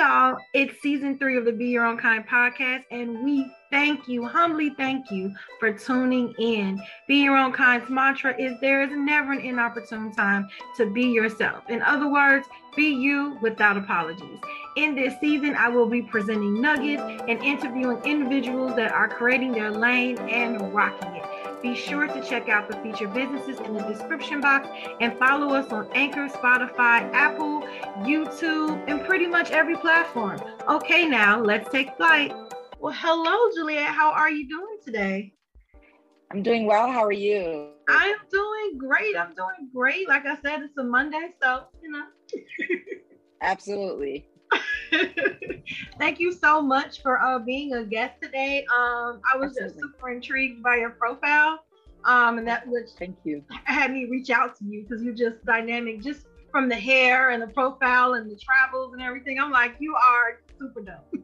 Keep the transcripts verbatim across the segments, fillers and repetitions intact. y'all. It's season three of the Be Your Own Kind podcast, and we thank you, humbly thank you for tuning in. Be Your Own Kind's mantra is there is never an inopportune time to be yourself. In other words, be you without apologies. In this season, I will be presenting nuggets and interviewing individuals that are creating their lane and rocking it. Be sure to check out the featured businesses in the description box and follow us on Anchor, Spotify, Apple, YouTube, and pretty much every platform. Okay, now let's take flight. Well, hello, Juliette. How are you doing today? I'm doing well. How are you? I'm doing great. I'm doing great. Like I said, it's a Monday, so, you know. Absolutely. Thank you so much for uh, being a guest today. Um, I was Absolutely. just super intrigued by your profile, um, and that which Thank you. had me reach out to you because you're just dynamic, just from the hair and the profile and the travels and everything. I'm like, you are super dope.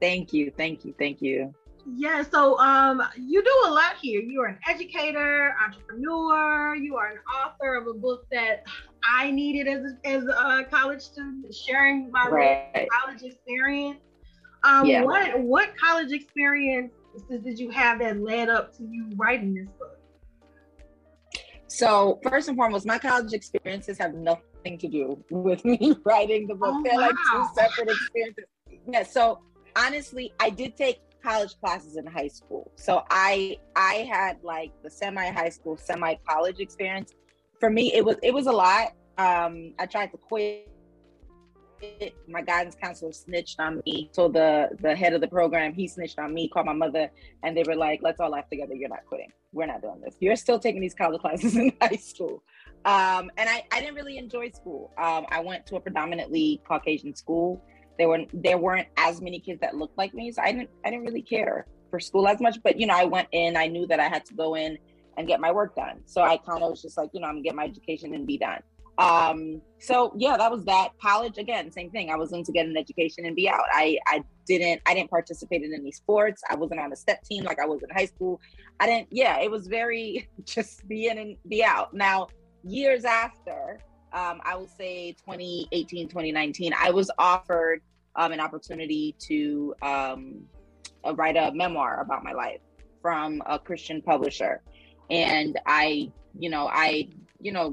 Thank you. Thank you. Thank you. Yeah. So um, you do a lot here. You are an educator, entrepreneur. You are an author of a book that I needed as a, as a college student, sharing my right. college experience. Um, yeah. What what college experiences did you have that led up to you writing this book? So first and foremost, my college experiences have nothing to do with me writing the book. Oh, They're wow. like two separate experiences. Yeah. So honestly, I did take college classes in high school. So I I had like the semi-high school, semi-college experience. For me, it was it was a lot. Um, I tried to quit. My guidance counselor snitched on me. So the, the head of the program, he snitched on me, called my mother, and they were like, let's all laugh together. You're not quitting. We're not doing this. You're still taking these college classes in high school. Um, and I, I didn't really enjoy school. Um, I went to a predominantly Caucasian school. There were there weren't as many kids that looked like me, so I didn't I didn't really care for school as much. But you know, I went in. I knew that I had to go in and get my work done. So I kind of was just like, you know, I'm gonna get my education and be done. Um, so yeah, that was that. College again, same thing. I was in to get an education and be out. I I didn't I didn't participate in any sports. I wasn't on a step team like I was in high school. I didn't. Yeah, it was very just be in and be out. Now years after, um, I would say twenty eighteen, twenty nineteen, I was offered Um, an opportunity to um, uh, write a memoir about my life from a Christian publisher. And I, you know, I, you know,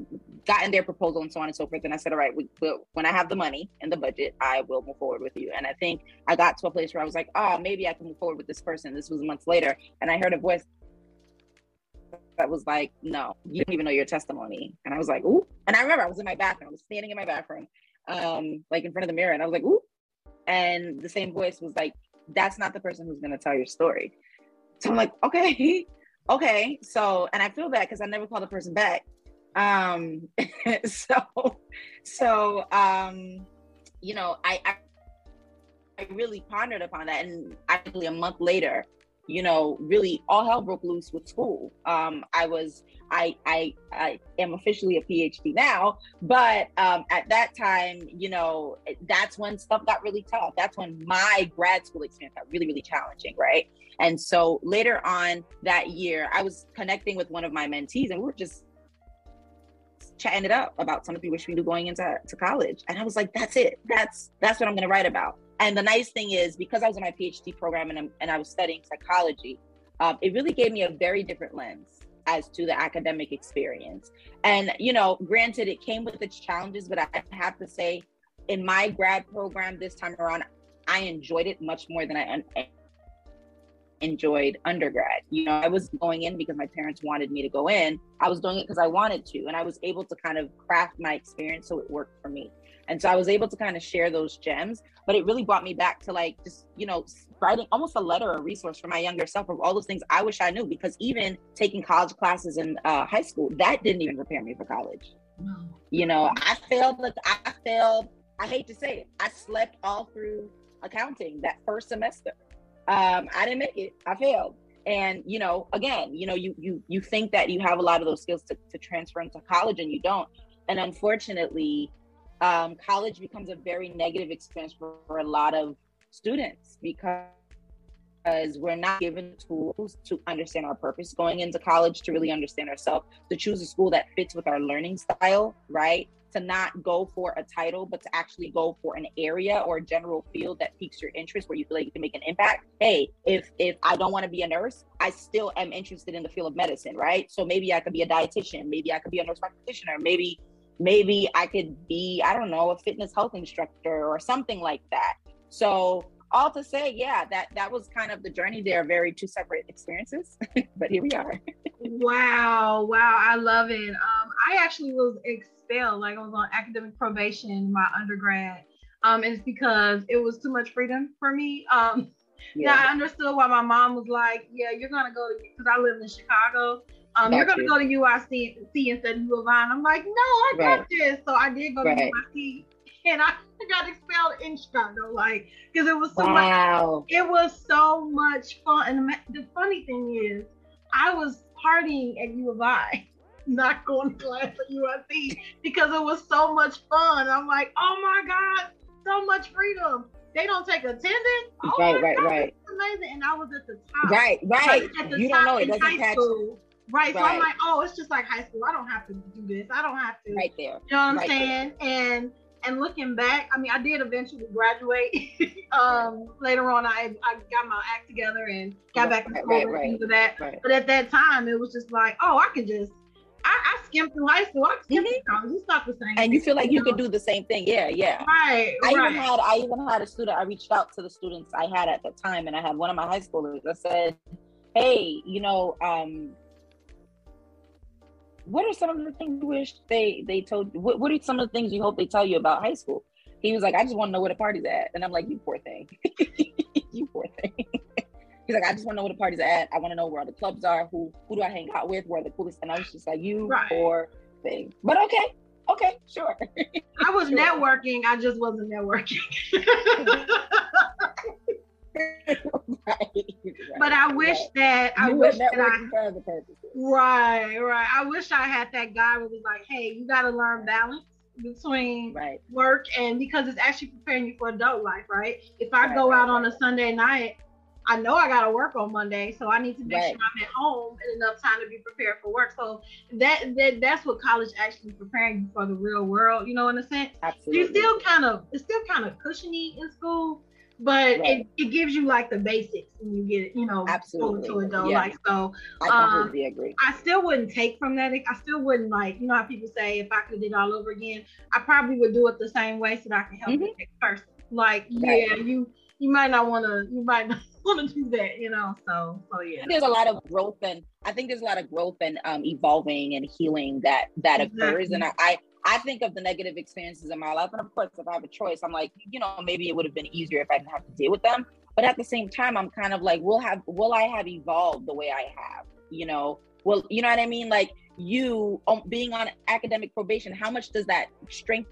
got in their proposal and so on and so forth. And I said, all right, we, we, when I have the money and the budget, I will move forward with you. And I think I got to a place where I was like, oh, maybe I can move forward with this person. This was months later. And I heard a voice that was like, no, you don't even know your testimony. And I was like, ooh. And I remember I was in my bathroom, I was standing in my bathroom, um, like in front of the mirror. And I was like, ooh. And the same voice was like, that's not the person who's going to tell your story. So I'm like, okay, okay. So, and I feel bad because I never called the person back. Um, so, so, um, you know, I, I, I really pondered upon that. And actually a month later, you know, really all hell broke loose with school. Um, I was, I, I, I am officially a PhD now, but um, at that time, you know, that's when stuff got really tough. That's when my grad school experience got really, really challenging, right? And so later on that year, I was connecting with one of my mentees, and we were just chatting it up about some of the wish we knew going into to college. And I was like, that's it. That's that's what I'm going to write about. And the nice thing is, because I was in my PhD program and, I'm, and I was studying psychology, um, it really gave me a very different lens as to the academic experience. And, you know, granted, it came with its challenges, but I have to say, in my grad program this time around, I enjoyed it much more than I un- enjoyed undergrad. You know, I was going in because my parents wanted me to go in. I was doing it because I wanted to, and I was able to kind of craft my experience so it worked for me. And so I was able to kind of share those gems, but it really brought me back to like, just, you know, writing almost a letter or resource for my younger self of all those things I wish I knew, because even taking college classes in uh, high school, that didn't even prepare me for college. No. You know, I failed, I failed, I hate to say it, I slept all through accounting that first semester. Um, I didn't make it, I failed. And, you know, again, you know, you you you think that you have a lot of those skills to, to transfer into college, and you don't. And unfortunately, Um, college becomes a very negative experience for, for a lot of students because, because we're not given tools to understand our purpose going into college, to really understand ourselves, to choose a school that fits with our learning style, right? to not go for a title, but to actually go for an area or a general field that piques your interest, where you feel like you can make an impact. Hey, if if I don't want to be a nurse, I still am interested in the field of medicine, right? So maybe I could be a dietitian, maybe I could be a nurse practitioner, maybe maybe I could be, I don't know, a fitness health instructor or something like that. So all to say, yeah, that that was kind of the journey there. Very two separate experiences, but here we are. Wow, wow, I love it. Um, I actually was expelled, like I was on academic probation in my undergrad. Um, and it's because it was too much freedom for me. Um, yeah. Now I understood why my mom was like, yeah, you're gonna go to, because I live in Chicago. Um, you're gonna you. go to U I C instead of U of I. And I'm like, no, I got right. this. So I did go right. to U I C. And I got expelled in Chicago, like, because it was so wow. much. It was so much fun. And the funny thing is, I was partying at U of I, not going to class at U I C, because it was so much fun. I'm like, oh my God, so much freedom. They don't take attendance. Oh right, my right, God, right. It's amazing. And I was at the top. Right, right. Like, at the you top don't know it in doesn't high school. Right. right. So I'm like, oh, it's just like high school. I don't have to do this. I don't have to. Right there. You know what I'm right saying? There. And. And looking back, I mean, I did eventually graduate. um, later on, I, I got my act together and got right, back to school right, right, and that. Right. But at that time, it was just like, oh, I could just, I, I skimmed through high school. I skimmed mm-hmm. through college. It's not the same. And thing, you feel like you, you know? could do the same thing. Yeah, yeah. Right. I right. even had, I even had a student. I reached out to the students I had at the time, and I had one of my high schoolers. I said, hey, you know, um, what are some of the things you wish they, they told you? What, what are some of the things you hope they tell you about high school? He was like, I just want to know where the party's at. And I'm like, you poor thing. you poor thing. He's like, I just want to know where the party's at. I want to know where all the clubs are. Who who do I hang out with? Where are the coolest? And I was just like, you right. poor thing. But okay. Okay. Sure. I was sure. networking. I just wasn't networking. right, right. But I wish right. that I you wish that I, for other purposes. Right, right. I wish I had that guy who was like, "Hey, you got to learn balance between right. work and because it's actually preparing you for adult life, right? If I right, go right, out right. on a Sunday night, I know I got to work on Monday, so I need to make right. sure I'm at home and enough time to be prepared for work. So that, that that's what college actually preparing you for the real world, you know, in a sense. Absolutely. You still kind of it's still kind of cushiony in school. But right. it, it gives you like the basics and you get it, you know, absolutely to adult yeah. life. So I completely um, agree. I still wouldn't take from that. I still wouldn't like, you know how people say if I could have did it all over again, I probably would do it the same way so that I can help mm-hmm. the next person. Like, right. yeah, you you might not want to, you might not want to do that, you know, so, so yeah. There's a lot of growth and I think there's a lot of growth and um, evolving and healing that, that exactly. occurs. And I, I I think of the negative experiences in my life. And of course, if I have a choice, I'm like, you know, maybe it would have been easier if I didn't have to deal with them. But at the same time, I'm kind of like, will have, will I have evolved the way I have, you know, well, you know what I mean? Like you being on academic probation, how much does that strengthen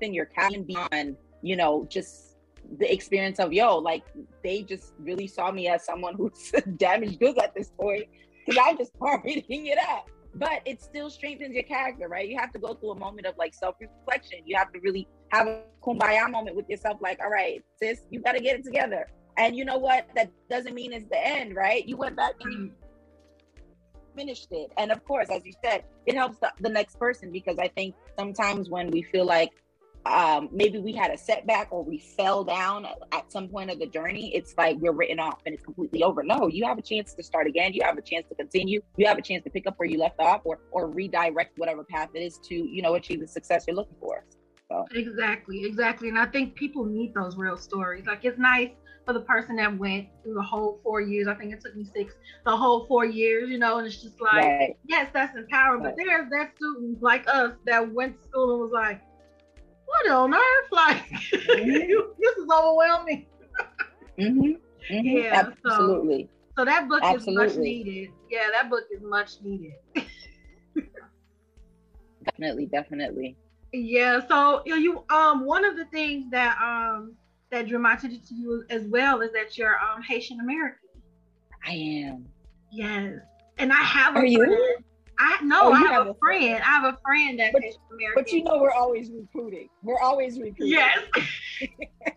your cabin beyond, you know, just the experience of, yo, like they just really saw me as someone who's damaged goods at this point because I'm just partying it up. But it still strengthens your character, right? You have to go through a moment of like self-reflection. You have to really have a kumbaya moment with yourself. Like, all right, sis, you got to get it together. And you know what? That doesn't mean it's the end, right? You went back and you finished it. And of course, as you said, it helps the, the next person because I think sometimes when we feel like um, maybe we had a setback or we fell down at some point of the journey, it's like we're written off and it's completely over. No, you have a chance to start again. You have a chance to continue. You have a chance to pick up where you left off or, or redirect whatever path it is to, you know, achieve the success you're looking for. So. Exactly. Exactly. And I think people need those real stories. Like it's nice for the person that went through the whole four years. I think it took me six, the whole four years, you know, and it's just like, right. yes, that's empowering. Right. But there's that student like us that went to school and was like, what on earth? Like, this is overwhelming. mm-hmm. Mm-hmm. Yeah, absolutely. So, so that book absolutely. is much needed. Yeah, that book is much needed. definitely, definitely. Yeah. So you, know, you, um, one of the things that um that drew my attention to you as well is that you're um Haitian American. I am. Yes, and I have. Are a you? Friend. I no, oh, I have, have a friend. friend. I have a friend that's Haitian American. But you know, we're always recruiting. We're always recruiting. Yes.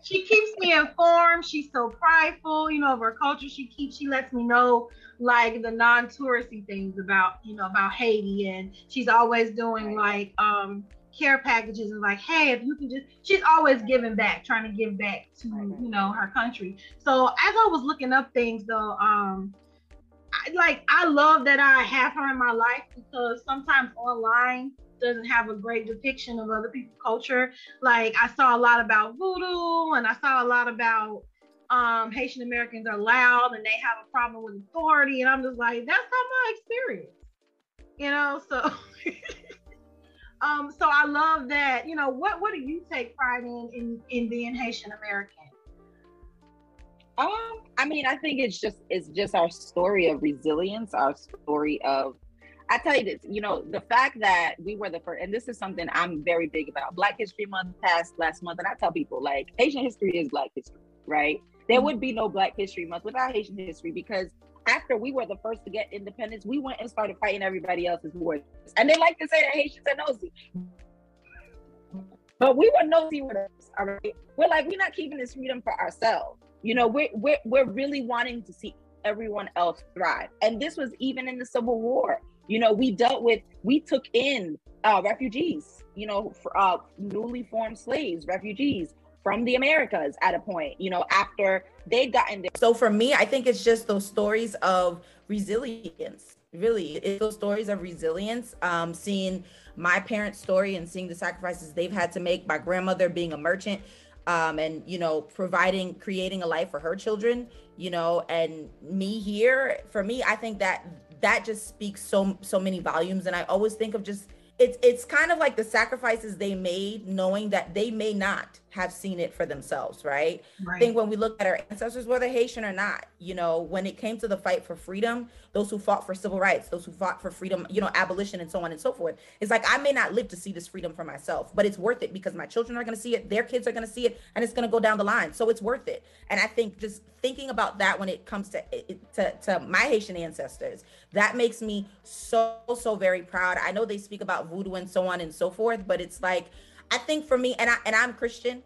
She keeps me informed. She's so prideful, you know, of her culture. She keeps, she lets me know like the non-touristy things about, you know, about Haiti. And she's always doing like um, care packages and like, hey, if you can just, she's always giving back, trying to give back to, you know, her country. So as I was looking up things though, um, I, like I love that I have her in my life, because sometimes online doesn't have a great depiction of other people's culture. Like I saw a lot about voodoo, and I saw a lot about um, Haitian Americans are loud and they have a problem with authority. And I'm just like, that's not my experience, you know? So, um, so I love that, you know, what, what do you take pride in, in, in being Haitian American? Um, I mean, I think it's just, it's just our story of resilience, our story of, I tell you this, you know, the fact that we were the first, and this is something I'm very big about. Black History Month passed last month, and I tell people, like, Haitian history is Black history, right? There would be no Black History Month without Haitian history, because after we were the first to get independence, we went and started fighting everybody else's wars. And they like to say that Haitians are nosy. But we were nosy with us, all right? We're like, we're not keeping this freedom for ourselves. You know, we're, we're, we're really wanting to see everyone else thrive. And this was even in the Civil War. You know, we dealt with, we took in uh, refugees, you know, for, uh, newly formed slaves, refugees from the Americas at a point, you know, after they'd gotten there. So for me, I think it's just those stories of resilience, really. It's those stories of resilience, um, seeing my parents' story and seeing the sacrifices they've had to make, my grandmother being a merchant, um, and, you know, providing, creating a life for her children, you know, and me here. For me, I think that that just speaks so so many volumes. And I always think of just, it's it's kind of like the sacrifices they made, knowing that they may not have seen it for themselves, right? right? I think when we look at our ancestors, whether Haitian or not, you know, when it came to the fight for freedom, those who fought for civil rights, those who fought for freedom, you know, abolition and so on and so forth. It's like, I may not live to see this freedom for myself, but it's worth it because my children are gonna see it, their kids are gonna see it, and it's gonna go down the line. So it's worth it. And I think just thinking about that when it comes to, to, to my Haitian ancestors, that makes me so, so very proud. I know they speak about voodoo and so on and so forth, but it's like, I think for me, and I and I'm Christian.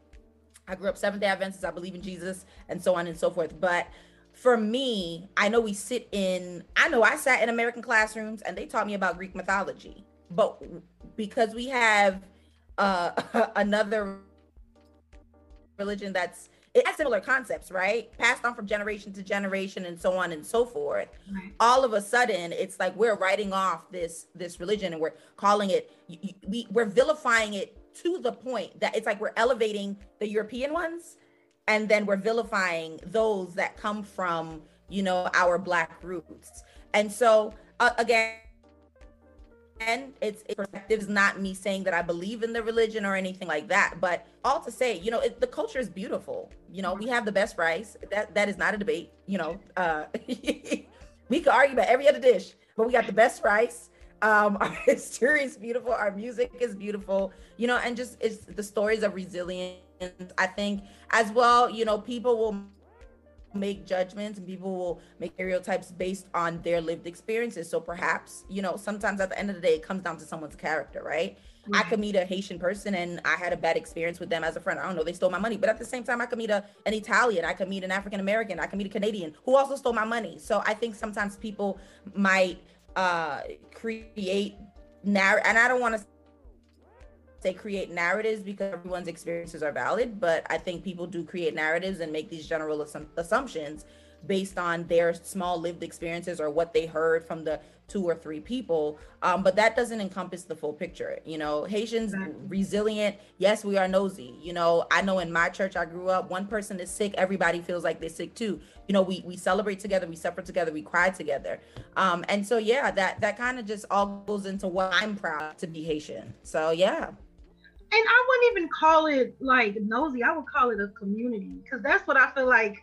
I grew up Seventh-day Adventists. I believe in Jesus, and so on and so forth. But for me, I know we sit in. I know I sat in American classrooms, and they taught me about Greek mythology. But because we have uh, another religion that's it has similar concepts, right? Passed on from generation to generation, and so on and so forth. Right. All of a sudden, it's like we're writing off this this religion, and we're calling it. We we're vilifying it. To the point that it's like we're elevating the European ones, and then we're vilifying those that come from, you know, our Black roots. And so uh, again, and it's, it's perspectives, not me saying that I believe in the religion or anything like that, but all to say, you know, it, the culture is beautiful. You know, we have the best rice. That that is not a debate. You know, uh, we could argue about every other dish, but we got the best rice. Um, our history is beautiful. Our music is beautiful, you know, and just it's the stories of resilience. I think as well, you know, people will make judgments and people will make stereotypes based on their lived experiences. So perhaps, you know, sometimes at the end of the day, it comes down to someone's character, right? I could meet a Haitian person and I had a bad experience with them as a friend. I don't know, they stole my money. But at the same time, I could meet a, an Italian, I could meet an African-American, I could meet a Canadian who also stole my money. So I think sometimes people might uh create narr and I don't want to say create narratives because everyone's experiences are valid, but I think people do create narratives and make these general assum- assumptions based on their small lived experiences or what they heard from the two or three people, um but that doesn't encompass the full picture. You know, Haitians mm-hmm. resilient, yes, we are nosy. You know, I know in my church I grew up, one person is sick, everybody feels like they're sick too. You know, we we celebrate together, we suffer together, we cry together, um and so yeah, that that kind of just all goes into what I'm proud to be Haitian. So yeah. And I wouldn't even call it like nosy, I would call it a community, because that's what I feel like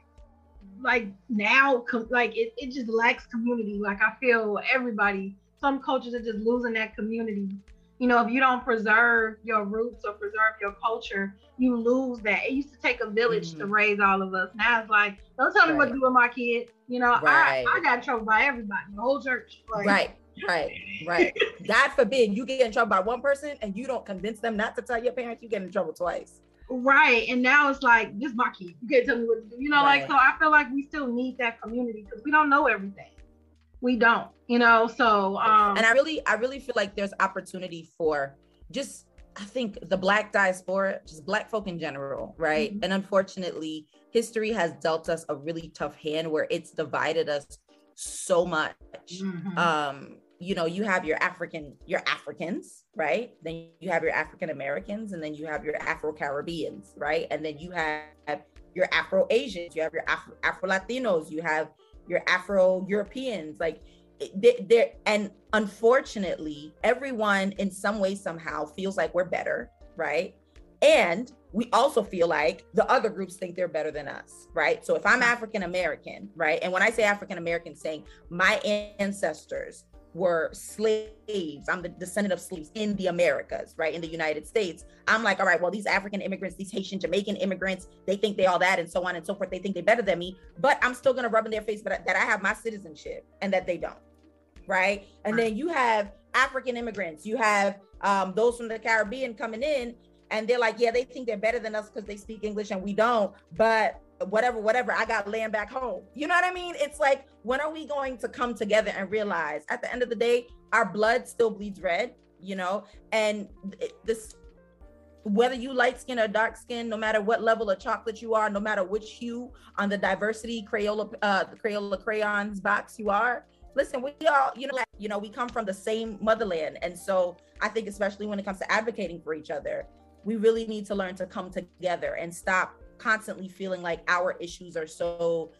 like now, com- like it, it just lacks community. Like I feel everybody, some cultures are just losing that community. You know, if you don't preserve your roots or preserve your culture, you lose that. It used to take a village mm-hmm. to raise all of us. Now it's like, don't tell right. me what to do with my kid. You know, right. I, I got in trouble by everybody, the whole church. Like, right, right, right. God forbid you get in trouble by one person and you don't convince them not to tell your parents, you get in trouble twice. Right. And now it's like, this is my key. You can't tell me what to do. You know, right. like, so I feel like we still need that community because we don't know everything. We don't, you know, so. Um, and I really, I really feel like there's opportunity for just, I think the Black diaspora, just Black folk in general, right? Mm-hmm. And unfortunately, history has dealt us a really tough hand where it's divided us so much. Mm-hmm. Um, you know, you have your African, your Africans, right? Then you have your African Americans, and then you have your Afro-Caribbeans, right? And then you have your Afro-Asians, you have your Afro- Afro-Latinos, you have your Afro-Europeans, like there. And unfortunately, everyone in some way, somehow feels like we're better, right? And we also feel like the other groups think they're better than us, right? So if I'm African-American, right? And when I say African-American, saying my ancestors were slaves, I'm the descendant of slaves in the Americas, right? In the United States, I'm like, all right, well, these African immigrants, these Haitian, Jamaican immigrants, they think they all that and so on and so forth. They think they're better than me, but I'm still gonna rub in their face but that I have my citizenship and that they don't, right? And then you have African immigrants, you have um, those from the Caribbean coming in, and they're like, yeah, they think they're better than us because they speak English and we don't, but whatever, whatever, I got land back home. You know what I mean? It's like, when are we going to come together and realize at the end of the day, our blood still bleeds red, you know? And this, whether you light skin or dark skin, no matter what level of chocolate you are, no matter which hue on the diversity Crayola, uh, the Crayola crayons box you are, listen, we all, you know, you know, we come from the same motherland. And so I think, especially when it comes to advocating for each other, we really need to learn to come together and stop constantly feeling like our issues are so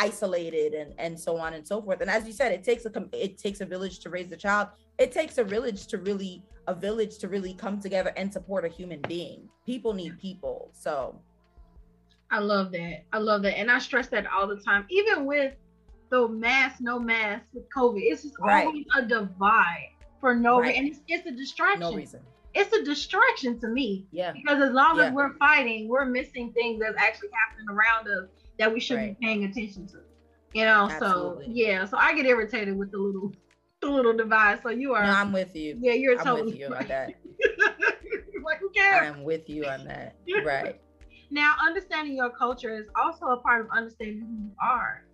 isolated and and so on and so forth. And as you said, it takes a it takes a village to raise a child. It takes a village to really a village to really come together and support a human being. People need people. So I love that. I love that. And I stress that all the time, even with the mask, no mask, with COVID. It's just right. always a divide for no right. reason. And it's, it's a distraction. No reason. It's a distraction to me, yeah. because as long yeah. as we're fighting, we're missing things that's actually happening around us that we should right. be paying attention to, you know? Absolutely. So yeah, so I get irritated with the little, the little device. So you are- No, I'm with you. Yeah, you're I'm totally with you right. on that. Like, who cares? I'm with you on that, right. Now, understanding your culture is also a part of understanding who you are.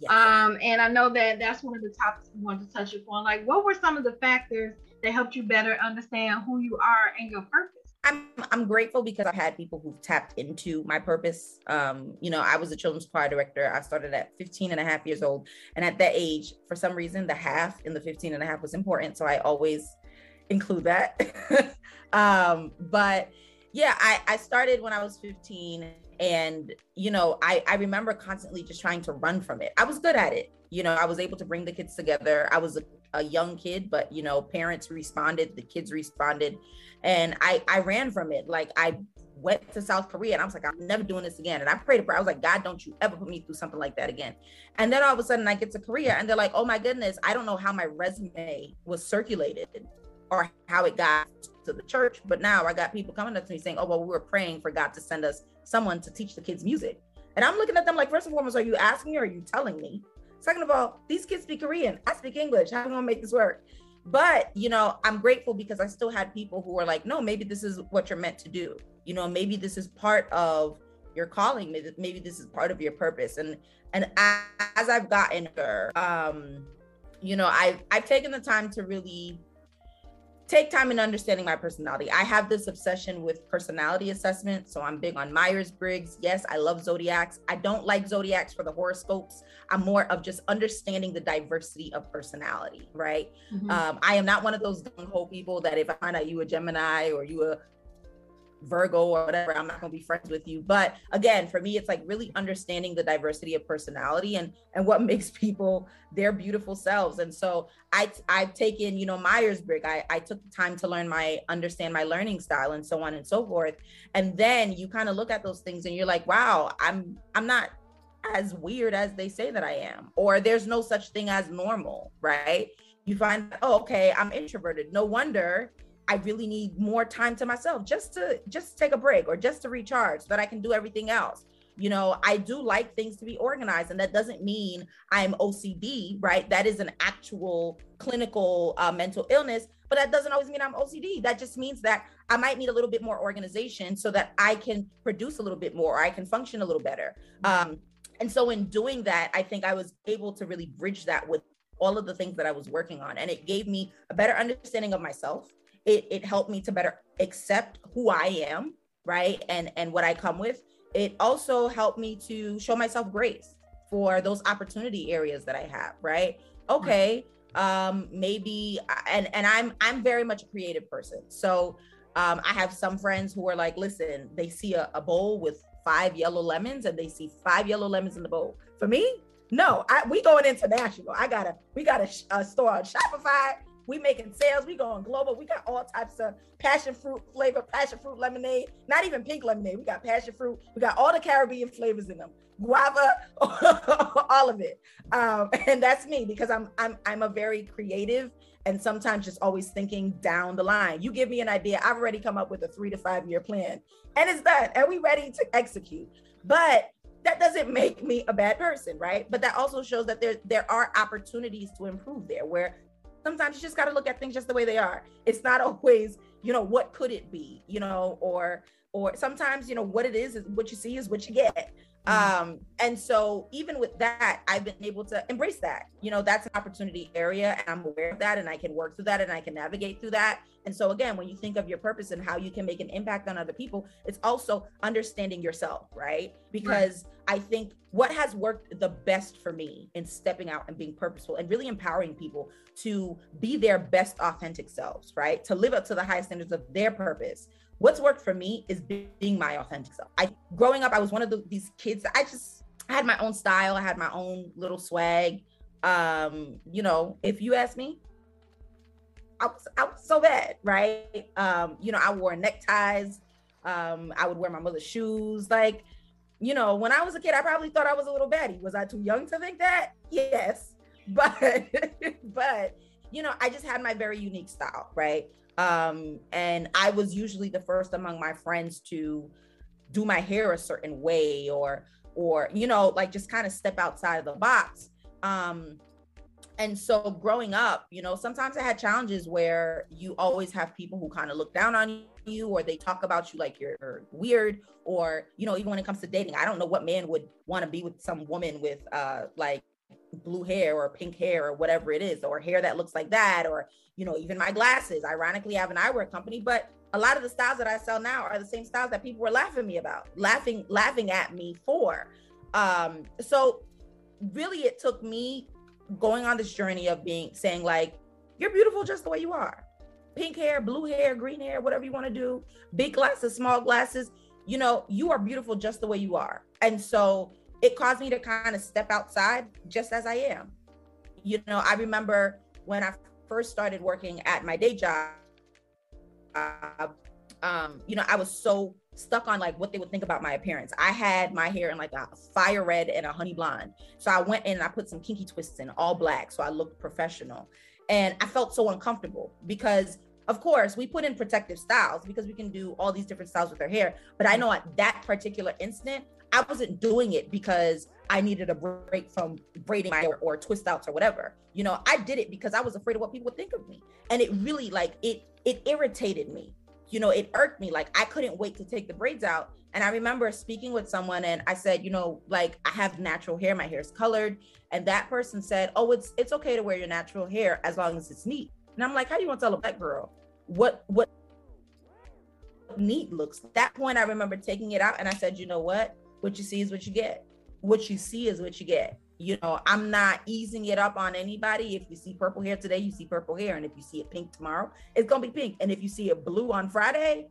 Yes. Um, and I know that that's one of the topics we wanted to touch upon. Like, what were some of the factors that helped you better understand who you are and your purpose? I'm I'm grateful because I've had people who've tapped into my purpose. Um, you know, I was a children's choir director. I started at fifteen and a half years old. And at that age, for some reason, the half in the fifteen and a half was important. So I always include that. um, but yeah, I, I started when I was fifteen. And, you know, I, I remember constantly just trying to run from it. I was good at it. You know, I was able to bring the kids together. I was a, a young kid, but, you know, parents responded, the kids responded. And I, I ran from it. Like, I went to South Korea and I was like, I'm never doing this again. And I prayed a prayer. I was like, God, don't you ever put me through something like that again. And then all of a sudden I get to Korea and they're like, oh my goodness, I don't know how my resume was circulated or how it got to the church. But now I got people coming up to me saying, oh, well, we were praying for God to send us someone to teach the kids music. And I'm looking at them like, first and foremost, are you asking me or are you telling me? Second of all, these kids speak Korean. I speak English. How am I going to make this work? But, you know, I'm grateful because I still had people who were like, no, maybe this is what you're meant to do. You know, maybe this is part of your calling. Maybe, maybe this is part of your purpose. And and as I've gotten older, um, you know, I've, I've taken the time to really take time in understanding my personality. I have this obsession with personality assessment. So I'm big on Myers-Briggs. Yes, I love Zodiacs. I don't like Zodiacs for the horoscopes. I'm more of just understanding the diversity of personality, right? Mm-hmm. Um, I am not one of those gung-ho people that if I find out you a Gemini or you a Virgo or whatever, I'm not gonna be friends with you. But again, for me, it's like really understanding the diversity of personality and and what makes people their beautiful selves. And so I I've taken, you know, Myers-Briggs. I, I took the time to learn my understand my learning style and so on and so forth. And then you kind of look at those things and you're like, wow, I'm I'm not as weird as they say that I am, or there's no such thing as normal, right? You find, oh, okay, I'm introverted. No wonder I really need more time to myself just to just take a break or just to recharge so that I can do everything else. You know, I do like things to be organized, and that doesn't mean I'm O C D, right? That is an actual clinical uh, mental illness, but that doesn't always mean I'm O C D. That just means that I might need a little bit more organization so that I can produce a little bit more, or I can function a little better. Um, and so in doing that, I think I was able to really bridge that with all of the things that I was working on. And it gave me a better understanding of myself. It, it helped me to better accept who I am, right? And, and what I come with. It also helped me to show myself grace for those opportunity areas that I have, right? Okay, um, maybe, and, and I'm, I'm very much a creative person. So um, I have some friends who are like, listen, they see a, a bowl with five yellow lemons and they see five yellow lemons in the bowl. For me, no, I, we going international. I gotta, we got a, a store on Shopify. We making sales, we going global. We got all types of passion fruit flavor, passion fruit lemonade, not even pink lemonade. We got passion fruit. We got all the Caribbean flavors in them, guava, all of it. Um, and that's me, because I'm I'm I'm a very creative and sometimes just always thinking down the line. You give me an idea, I've already come up with a three to five year plan and it's done and we ready to execute. But that doesn't make me a bad person, right? But that also shows that there, there are opportunities to improve there, where sometimes you just got to look at things just the way they are. It's not always, you know, what could it be, you know, or, or sometimes, you know, what it is, is what you see is what you get. Um, and so even with that, I've been able to embrace that, you know, that's an opportunity area and I'm aware of that and I can work through that and I can navigate through that. And so again, when you think of your purpose and how you can make an impact on other people, it's also understanding yourself, right? Because right. I think what has worked the best for me in stepping out and being purposeful and really empowering people to be their best authentic selves, right? To live up to the highest standards of their purpose. What's worked for me is being my authentic self. I, growing up, I was one of the, these kids. I just I had my own style. I had my own little swag. Um, you know, if you ask me, I was, I was so bad, right? Um, you know, I wore neckties. Um, I would wear my mother's shoes. Like, you know, when I was a kid, I probably thought I was a little baddie. Was I too young to think that? Yes. But, but you know, I just had my very unique style, right? Um, and I was usually the first among my friends to do my hair a certain way or, or, you know, like just kind of step outside of the box. Um, and so growing up, you know, sometimes I had challenges where you always have people who kind of look down on you, or they talk about you like you're weird, or, you know, even when it comes to dating, I don't know what man would want to be with some woman with, uh, like blue hair or pink hair or whatever it is, or hair that looks like that, or, you know, even my glasses. Ironically, I have an eyewear company, but a lot of the styles that I sell now are the same styles that people were laughing me about, laughing, laughing at me for. Um, so really it took me going on this journey of being, saying like, you're beautiful just the way you are. Pink hair, blue hair, green hair, whatever you want to do, big glasses, small glasses, you know, you are beautiful just the way you are. And so it caused me to kind of step outside just as I am. You know, I remember when I first started working at my day job, uh, um, you know, I was so stuck on like what they would think about my appearance. I had my hair in like a fire red and a honey blonde. So I went in and I put some kinky twists in, all black, so I looked professional. And I felt so uncomfortable because, of course, we put in protective styles because we can do all these different styles with our hair. But I know at that particular instant, I wasn't doing it because I needed a break from braiding my hair or twist outs or whatever. You know, I did it because I was afraid of what people would think of me. And it really like, it it irritated me. You know, it irked me. Like I couldn't wait to take the braids out. And I remember speaking with someone and I said, you know, like I have natural hair, my hair is colored. And that person said, oh, it's it's okay to wear your natural hair as long as it's neat. And I'm like, how do you want to tell a black girl what, what neat looks? At that point, I remember taking it out and I said, you know what? What you see is what you get. What you see is what you get. You know, I'm not easing it up on anybody. If you see purple hair today, you see purple hair. And if you see it pink tomorrow, it's going to be pink. And if you see it blue on Friday,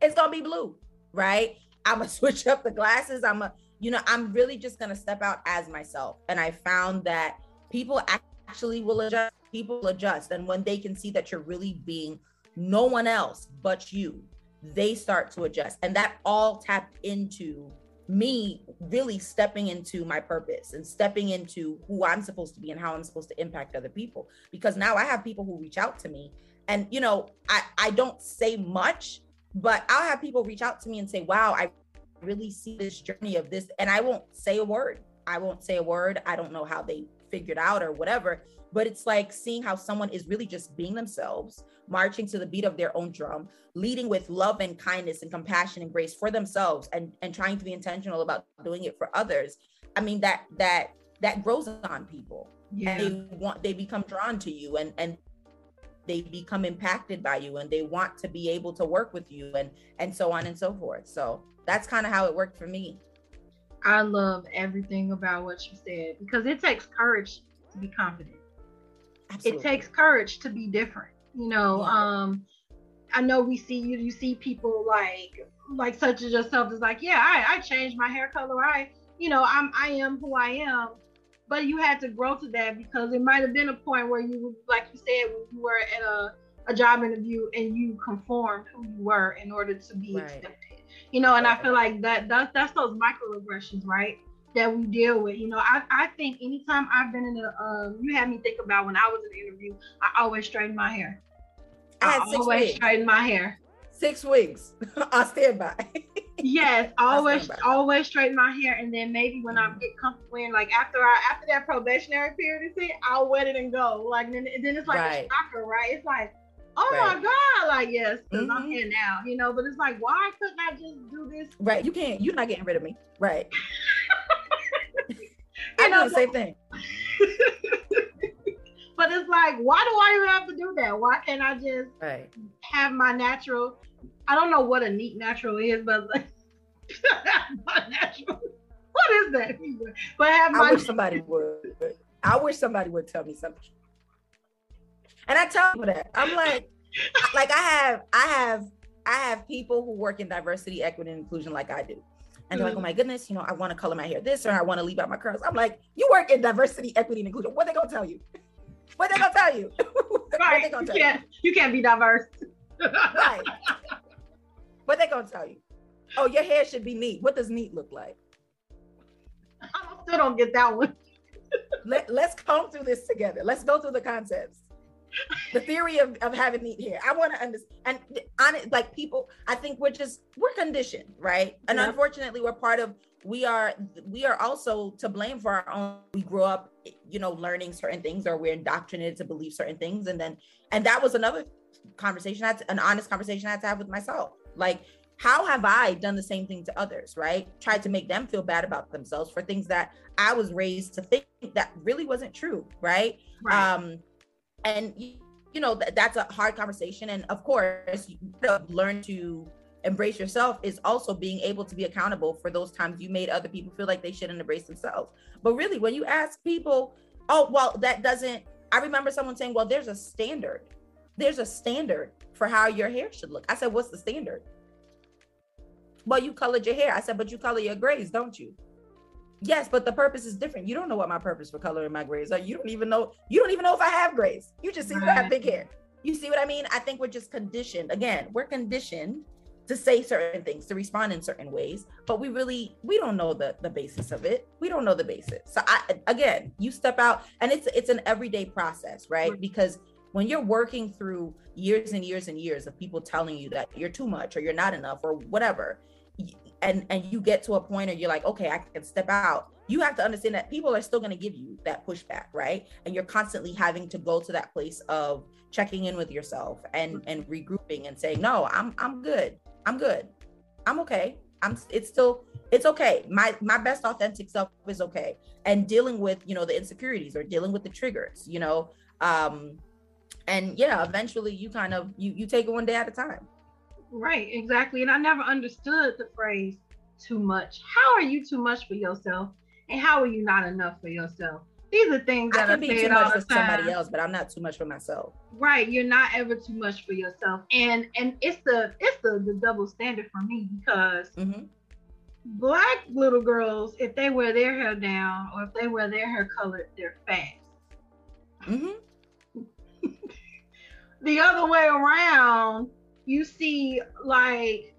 it's going to be blue, right? I'm going to switch up the glasses. I'm a, you know, I'm really just going to step out as myself. And I found that people actually will adjust. People adjust. And when they can see that you're really being no one else but you, they start to adjust. And that all tapped into me really stepping into my purpose and stepping into who I'm supposed to be and how I'm supposed to impact other people. Because now I have people who reach out to me and, you know, I, I don't say much, but I'll have people reach out to me and say, wow, I really see this journey of this. And I won't say a word. I won't say a word. I don't know how they figured out or whatever, but it's like seeing how someone is really just being themselves, marching to the beat of their own drum, leading with love and kindness and compassion and grace for themselves, and, and trying to be intentional about doing it for others. I mean, that that that grows on people. Yeah. And they want, they become drawn to you, and and they become impacted by you, and they want to be able to work with you, and and so on and so forth. So that's kind of how it worked for me. I love everything about what you said, because it takes courage to be confident. Absolutely. It takes courage to be different. You know, yeah. um, I know we see you, you see people like, like such as yourself is like, yeah, I, I changed my hair color. I, you know, I'm, I am who I am, but you had to grow to that, because it might've been a point where you, like you said, when you were at a, a job interview and you conformed who you were in order to be right. accepted. You know, and I feel like that, that that's those microaggressions, right, that we deal with. You know, I, I think anytime I've been in a, um, you had me think about when I was in an interview, I always straightened my hair. I, had I six always wigs. straightened my hair. Six wigs. I stand by. Yes, always, by. always straighten my hair. And then maybe when mm-hmm. I get comfortable in, like after I, after that probationary period, is it, I'll wet it and go. Like, and then, and then it's like right. a shocker, right? It's like, oh right. my God, like, yes, because mm-hmm. I'm here now, you know, but it's like, why couldn't I just do this? Right, you can't, you're not getting rid of me. Right. I know, do the same thing. But it's like, why do I even have to do that? Why can't I just right. have my natural, I don't know what a neat natural is, but like, my natural, what is that? But have my I wish somebody would. I wish somebody would tell me something. And I tell people that. I'm like, like I have, I have, I have people who work in diversity, equity, and inclusion like I do. And they're mm-hmm. like, oh my goodness, you know, I want to color my hair this, or I want to leave out my curls. I'm like, you work in diversity, equity, and inclusion. What are they going to tell you? What are they going to tell you? Right. They gonna tell you, can't, you? you can't be diverse. Right. What are they going to tell you? Oh, your hair should be neat. What does neat look like? I still don't get that one. Let, let's come through this together. Let's go through the concepts. The theory of, of having neat hair. I want to understand. And honest, like people, I think we're just, we're conditioned, right? And yeah. unfortunately, we're part of, we are, we are also to blame for our own. We grew up, you know, learning certain things, or we're indoctrinated to believe certain things. And then, and that was another conversation, I had to, an honest conversation I had to have with myself. Like, how have I done the same thing to others, right? Tried to make them feel bad about themselves for things that I was raised to think that really wasn't true, right? Right. Um, And, you know, th- that's a hard conversation. And of course, you learn to embrace yourself is also being able to be accountable for those times you made other people feel like they shouldn't embrace themselves. But really, when you ask people, oh, well, that doesn't, I remember someone saying, well, there's a standard. There's a standard for how your hair should look. I said, what's the standard? Well, you colored your hair. I said, but you color your grays, don't you? Yes, but the purpose is different. You don't know what my purpose for coloring my grays are. You don't even know. You don't even know if I have grays. You just see right. that I have big hair. You see what I mean? I think we're just conditioned. Again, we're conditioned to say certain things, to respond in certain ways, but we really, we don't know the, the basis of it. We don't know the basis. So I, again, you step out, and it's, it's an everyday process, right? Because when you're working through years and years and years of people telling you that you're too much or you're not enough or whatever, and and you get to a point where you're like, okay, I can step out. You have to understand that people are still going to give you that pushback, right? And you're constantly having to go to that place of checking in with yourself and and regrouping and saying, no, I'm I'm good. I'm good. I'm okay. I'm it's still it's okay. My my best authentic self is okay. And dealing with, you know, the insecurities or dealing with the triggers, you know, um, and yeah, eventually you kind of you you take it one day at a time. Right, exactly. And I never understood the phrase too much. How are you too much for yourself? And how are you not enough for yourself? These are things that I can be too much for somebody else, but I'm not too much for myself. Right. You're not ever too much for yourself. And and it's the it's the, the double standard for me, because mm-hmm. Black little girls, if they wear their hair down or if they wear their hair colored, they're fast. Mm-hmm. The other way around, you see like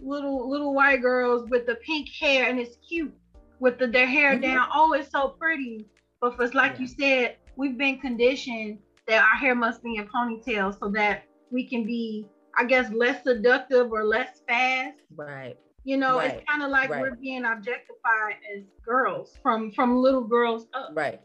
little little white girls with the pink hair, and it's cute with the, their hair mm-hmm. down. Oh, it's so pretty. But for, like yeah. you said, we've been conditioned that our hair must be in ponytails so that we can be, I guess, less seductive or less fast. Right. You know, right. it's kind of like right. we're being objectified as girls from, from little girls up. Right.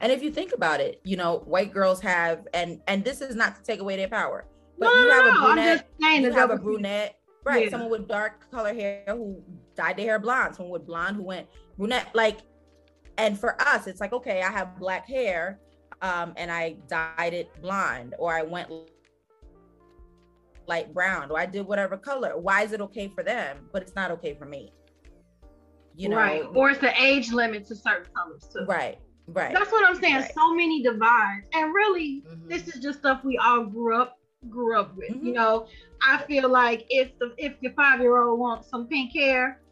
And if you think about it, you know, white girls have, and and this is not to take away their power, but no, you have no, a brunette, saying, you have a brunette, right? Yeah. Someone with dark color hair who dyed their hair blonde, someone with blonde who went brunette, like, and for us, it's like, okay, I have black hair, um, and I dyed it blonde, or I went light brown, or I did whatever color. Why is it okay for them, but it's not okay for me? You know, right? Or it's the age limit to certain colors too. Right. Right. That's what I'm saying. Right. So many divides, and really, mm-hmm. this is just stuff we all grew up grew up with. Mm-hmm. You know, I feel like if the if your five year old wants some pink hair,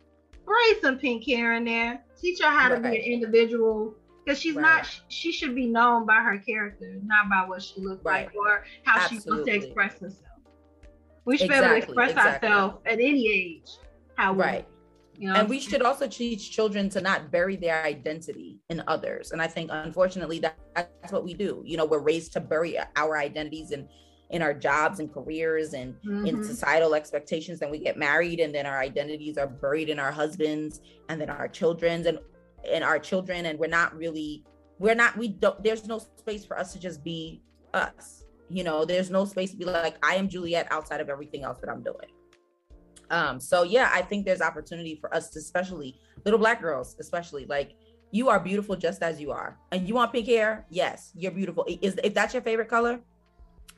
bring some pink hair in there. Teach her how right. to be an individual, because she's right. not. She should be known by her character, not by what she looks right. like or how Absolutely. She wants to express herself. We should exactly. be able to express exactly. ourselves at any age. How we right. You know? And we should also teach children to not bury their identity in others. And I think, unfortunately, that, that's what we do. You know, we're raised to bury our identities in, in our jobs and careers and mm-hmm. in societal expectations. Then we get married, and then our identities are buried in our husbands, and then our children's and, and our children. And we're not really, we're not, we don't, there's no space for us to just be us. You know, there's no space to be like, I am Juliette outside of everything else that I'm doing. Um, so yeah, I think there's opportunity for us to, especially little black girls, especially, like, you are beautiful just as you are. And you want pink hair? Yes, you're beautiful. Is, if that's your favorite color,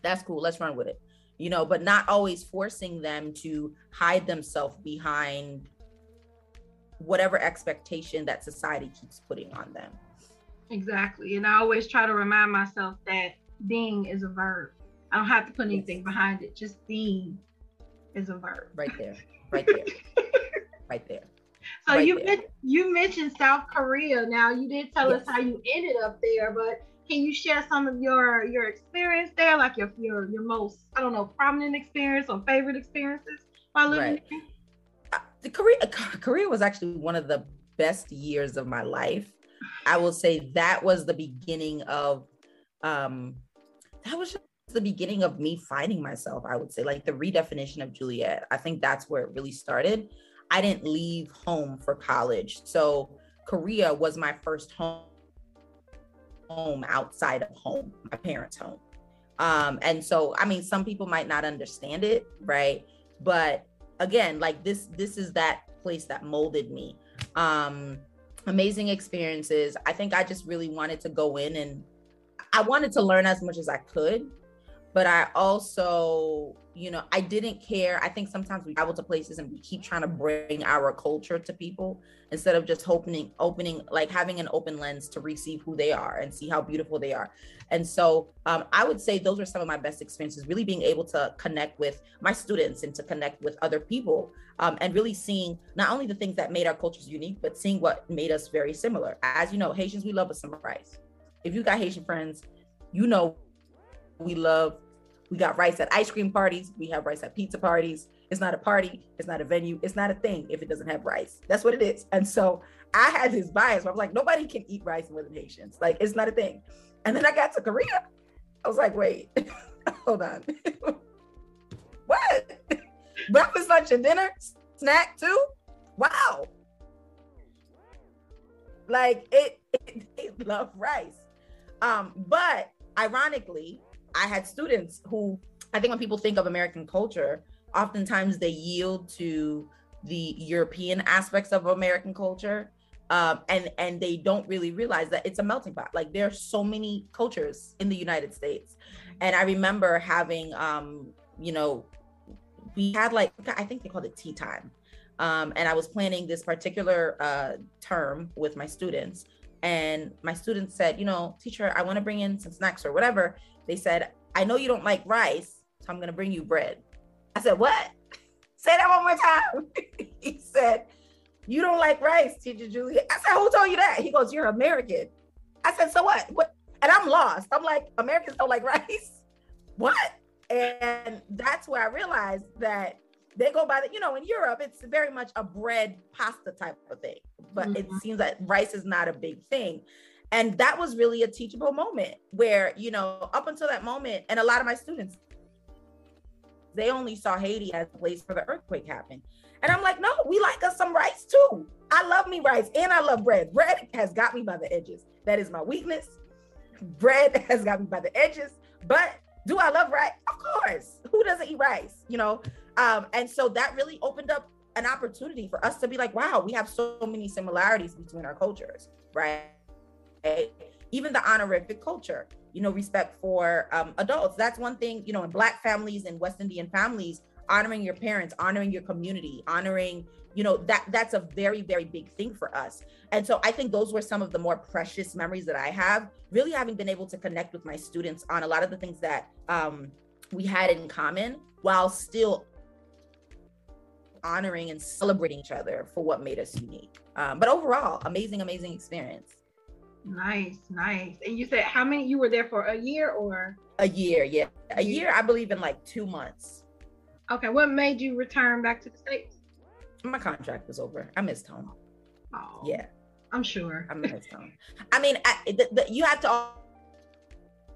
that's cool. Let's run with it, you know, but not always forcing them to hide themselves behind whatever expectation that society keeps putting on them. Exactly. And I always try to remind myself that being is a verb. I don't have to put anything yes. behind it. Just being is a verb. Right there, right there, right there. So right you there. Met, you mentioned South Korea. Now, you did tell yes. us how you ended up there, but can you share some of your your experience there, like your your, your most, I don't know, prominent experience or favorite experiences while living right. there? Uh, the Korea, Korea was actually one of the best years of my life. I will say that was the beginning of, um, that was just the beginning of me finding myself, I would say, like the redefinition of Juliette. I think that's where it really started. I didn't leave home for college. So Korea was my first home, home outside of home, my parents' home. Um, and so, I mean, some people might not understand it, right? But again, like this, this is that place that molded me. Um, amazing experiences. I think I just really wanted to go in, and I wanted to learn as much as I could. But I also, you know, I didn't care. I think sometimes we travel to places and we keep trying to bring our culture to people instead of just opening, opening, like having an open lens to receive who they are and see how beautiful they are. And so um, I would say those are some of my best experiences, really being able to connect with my students and to connect with other people, um, and really seeing not only the things that made our cultures unique, but seeing what made us very similar. As you know, Haitians, we love a summer rice. If you got Haitian friends, you know, we love, we got rice at ice cream parties. We have rice at pizza parties. It's not a party. It's not a venue. It's not a thing if it doesn't have rice. That's what it is. And so I had this bias where I was like, nobody can eat rice more than Haitians. Like, it's not a thing. And then I got to Korea. I was like, wait, hold on. What? Breakfast, lunch, and dinner? Snack too? Wow. Like, it, it they love rice. Um, but ironically, I had students who, I think when people think of American culture, oftentimes they yield to the European aspects of American culture, um, and, and they don't really realize that it's a melting pot. Like, there are so many cultures in the United States. And I remember having, um, you know, we had like, I think they called it tea time. Um, and I was planning this particular uh, term with my students. And my students said, you know, teacher, I want to bring in some snacks or whatever. They said, I know you don't like rice, so I'm going to bring you bread. I said, what? Say that one more time. He said, you don't like rice, teacher Juliette. I said, who told you that? He goes, you're American. I said, so what? What? And I'm lost. I'm like, Americans don't like rice? What? And that's where I realized that they go by the, you know, in Europe, it's very much a bread pasta type of thing. But mm-hmm. it seems that rice is not a big thing. And that was really a teachable moment where, you know, up until that moment, and a lot of my students, they only saw Haiti as a place where the earthquake happened. And I'm like, no, we like us some rice too. I love me rice and I love bread. Bread has got me by the edges. That is my weakness. bread has got me by the edges. But do I love rice? Of course. Who doesn't eat rice? You know? Um, and so that really opened up an opportunity for us to be like, wow, we have so many similarities between our cultures, right? Even the honorific culture, you know, respect for um, adults. That's one thing, you know, in Black families and West Indian families, honoring your parents, honoring your community, honoring, you know, that that's a very, very big thing for us. And so I think those were some of the more precious memories that I have, really having been able to connect with my students on a lot of the things that um, we had in common, while still honoring and celebrating each other for what made us unique. Um, but overall, amazing, amazing experience. Nice, nice. And you said how many, you were there for a year or? A year, yeah. A year, I believe in like two months. Okay, what made you return back to the States? My contract was over. I missed home. Oh, yeah. I'm sure. I missed home. I mean, I, the, the, you have to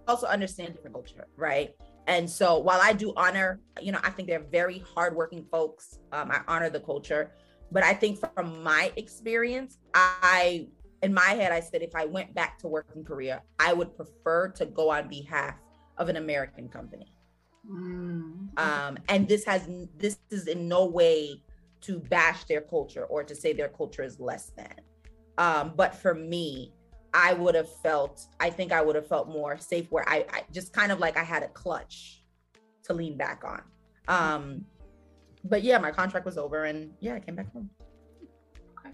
also understand different culture, right? And so while I do honor, you know, I think they're very hardworking folks. Um, I honor the culture. But I think from my experience, I, in my head, I said, if I went back to work in Korea, I would prefer to go on behalf of an American company. Mm. Um, and this has, this is in no way to bash their culture or to say their culture is less than. Um, but for me, I would have felt, I think I would have felt more safe where I, I just kind of like I had a clutch to lean back on. Um, but yeah, my contract was over and yeah, I came back home. Okay.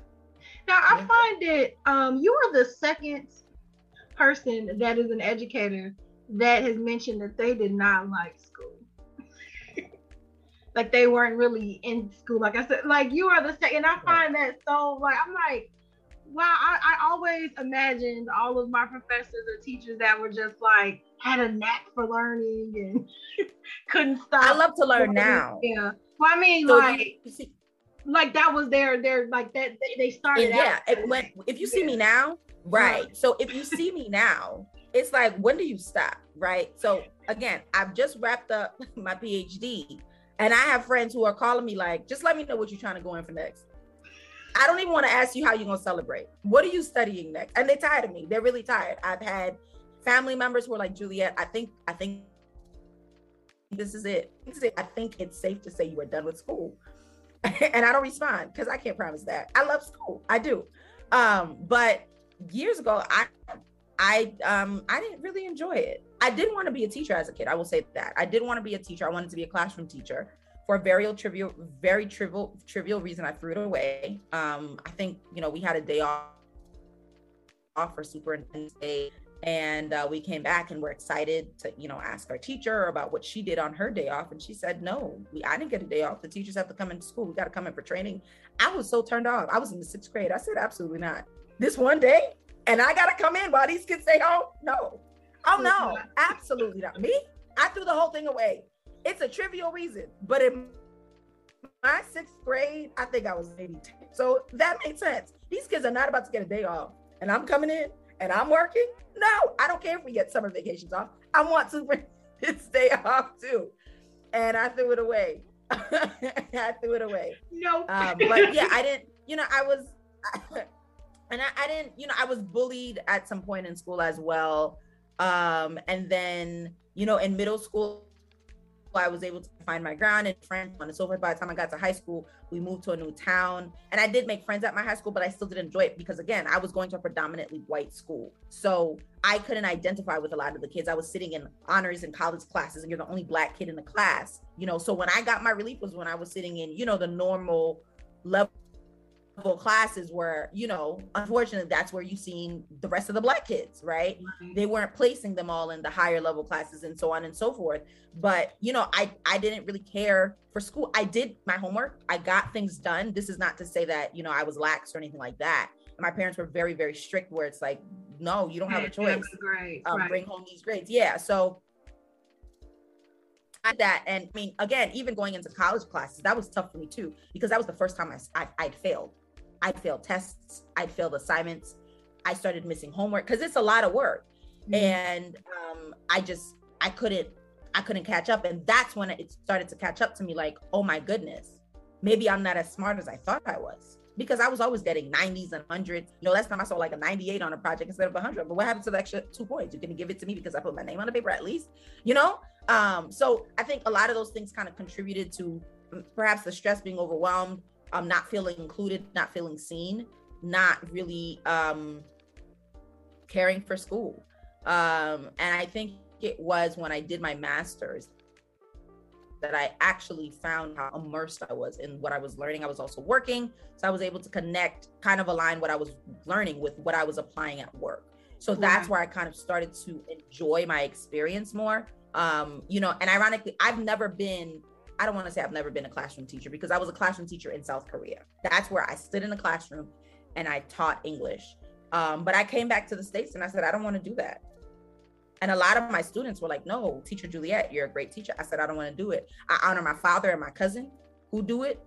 Now I yeah. find it, um, you are the second person that is an educator that has mentioned that they did not like school. Like they weren't really in school. Like I said, like you are the second, and I find that so like, I'm like, wow, I, I always imagined all of my professors or teachers that were just like, had a knack for learning and couldn't stop. I love to learn now. Yeah, well, I mean, so like, see, like that was their, their like that, they started yeah, out. Yeah, when, if you see yeah. me now, right. right. So if you see me now, it's like, when do you stop, right? So again, I've just wrapped up my PhD and I have friends who are calling me like, just let me know what you're trying to go in for next. I don't even want to ask you how you're going to celebrate. What are you studying next? And they're tired of me. They're really tired. I've had family members who are like, Juliette, I think, I think this is it. This is it. I think it's safe to say you are done with school. And I don't respond because I can't promise that. I love school. I do. Um, but years ago, I, I, um, I didn't really enjoy it. I didn't want to be a teacher as a kid. I will say that. I didn't want to be a teacher. I wanted to be a classroom teacher. For a very trivial, very trivial, trivial reason, I threw it away. Um, I think, you know, we had a day off, off for Superintendent's Day, and uh, we came back and we're excited to, you know, ask our teacher about what she did on her day off. And she said, no, we, I didn't get a day off. The teachers have to come into school. We got to come in for training. I was so turned off. I was in the sixth grade. I said, absolutely not. This one day, and I got to come in while these kids stay home? No. Oh, no, absolutely not. Me? I threw the whole thing away. It's a trivial reason, but in my sixth grade, I think I was maybe ten. So that made sense. These kids are not about to get a day off and I'm coming in and I'm working. No, I don't care if we get summer vacations off. I want to bring this day off too. And I threw it away. I threw it away. No. Um, but yeah, I didn't, you know, I was, and I, I didn't, you know, I was bullied at some point in school as well. Um, and then, you know, in middle school, I was able to find my ground and friends on the sofa. By the time I got to high school, we moved to a new town. And I did make friends at my high school, but I still didn't enjoy it because, again, I was going to a predominantly white school. So I couldn't identify with a lot of the kids. I was sitting in honors and college classes, and you're the only Black kid in the class. You know, so when I got my relief was when I was sitting in, you know, the normal level classes where, you know, unfortunately, that's where you've seen the rest of the Black kids, right? Mm-hmm. They weren't placing them all in the higher level classes and so on and so forth. But, you know, I, I didn't really care for school. I did my homework. I got things done. This is not to say that, you know, I was lax or anything like that. My parents were very, very strict where it's like, no, you don't have a choice. Right. Um, right. Bring home these grades. Yeah. So that, and I mean, again, even going into college classes, that was tough for me too, because that was the first time I, I, I'd failed. I failed tests, I failed assignments, I started missing homework because it's a lot of work. Mm-hmm. And um, I just, I couldn't, I couldn't catch up. And that's when it started to catch up to me like, oh my goodness, maybe I'm not as smart as I thought I was. because I was always getting nineties and hundreds. You know, last time I saw like a ninety-eight on a project instead of a hundred. But what happened to the extra two points? You're going to give it to me because I put my name on the paper at least, you know? Um, so I think a lot of those things kind of contributed to perhaps the stress, being overwhelmed, um, not feeling included, not feeling seen, not really um, caring for school. Um, and I think it was when I did my master's that I actually found how immersed I was in what I was learning. I was also working, so I was able to connect, kind of align what I was learning with what I was applying at work. So that's where I kind of started to enjoy my experience more. Um, you know, and ironically, I've never been, I don't want to say I've never been a classroom teacher, because I was a classroom teacher in South Korea. That's where I stood in the classroom and I taught English. Um, but I came back to the States and I said, I don't want to do that. And a lot of my students were like, no, Teacher Juliette, you're a great teacher. I said, I don't want to do it. I honor my father and my cousin who do it.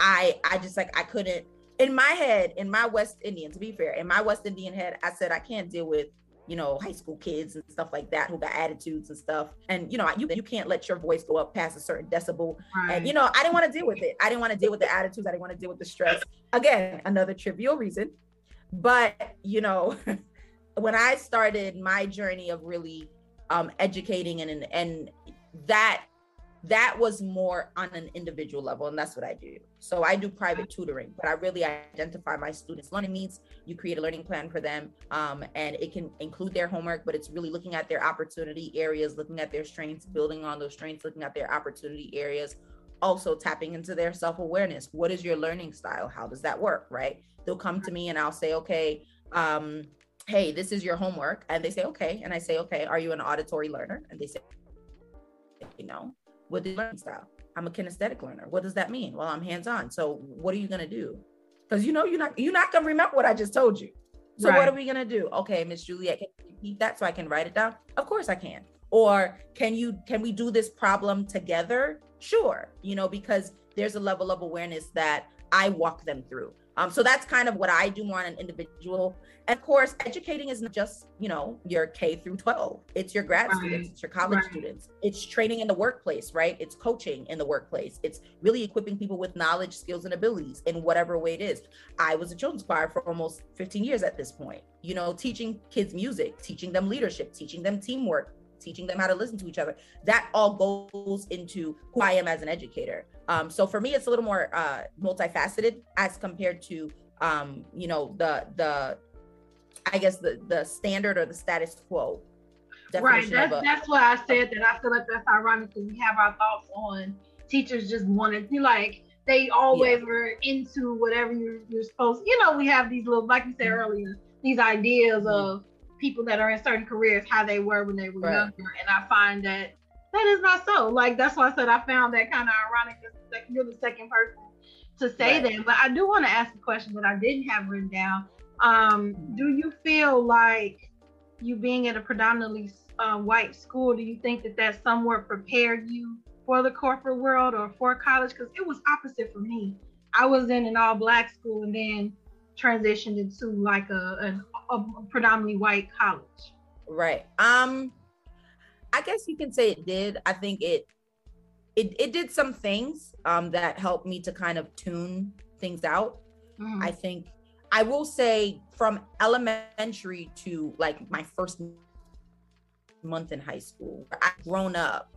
I, I just like, I couldn't, in my head, in my West Indian, to be fair, in my West Indian head, I said, I can't deal with, you know, high school kids and stuff like that who got attitudes and stuff. And, you know, you, you can't let your voice go up past a certain decibel. Right. And, you know, I didn't want to deal with it. I didn't want to deal with the attitudes. I didn't want to deal with the stress. Again, another trivial reason. But, you know, when I started my journey of really um, educating and, and and that that was more on an individual level, and that's what I do. So I do private tutoring, but I really identify my students' learning needs. You create a learning plan for them, um, and it can include their homework, but it's really looking at their opportunity areas, looking at their strengths, building on those strengths, looking at their opportunity areas, also tapping into their self-awareness. What is your learning style? How does that work, right? They'll come to me and I'll say, okay, um, hey, this is your homework. And they say, okay. And I say, okay, are you an auditory learner? And they say, you know, what is your learning style? I'm a kinesthetic learner. What does that mean? Well, I'm hands-on. So what are you going to do? Because you know, you're not, you're not going to remember what I just told you. So right. What are we going to do? Okay, Miss Juliette, can you repeat that so I can write it down? Of course I can. Or can you, can we do this problem together? Sure. You know, because there's a level of awareness that I walk them through. Um, so that's kind of what I do more on an individual. And of course, educating is not just, you know, your K through twelve. It's your grad right. students, it's your college right. students. It's training in the workplace, right? It's coaching in the workplace. It's really equipping people with knowledge, skills, and abilities in whatever way it is. I was a children's choir for almost fifteen years at this point, you know, teaching kids music, teaching them leadership, teaching them teamwork, teaching them how to listen to each other. That all goes into who I am as an educator. Um, so for me, it's a little more uh, multifaceted as compared to, um, you know, the, the I guess, the the standard or the status quo. Right. That's, a, that's what I said, that I feel like that's ironic, because we have our thoughts on teachers just wanted to, like, they always yeah. were into whatever you're, you're supposed to. You know, we have these little, like you said mm-hmm. earlier, these ideas mm-hmm. of people that are in certain careers, how they were when they were right. younger. And I find that that is not so. Like, that's why I said I found that kind of ironic. Like, you're the second person to say right. that. But I do want to ask a question that I didn't have written down. Um, do you feel like you being at a predominantly uh, white school, do you think that that somewhat prepared you for the corporate world or for college? Because it was opposite for me. I was in an all black school and then transitioned into like a, a, a predominantly white college. Right. Um, I guess you can say it did. I think it It, it did some things um, that helped me to kind of tune things out. Mm. I think I will say from elementary to like my first month in high school, I've grown up.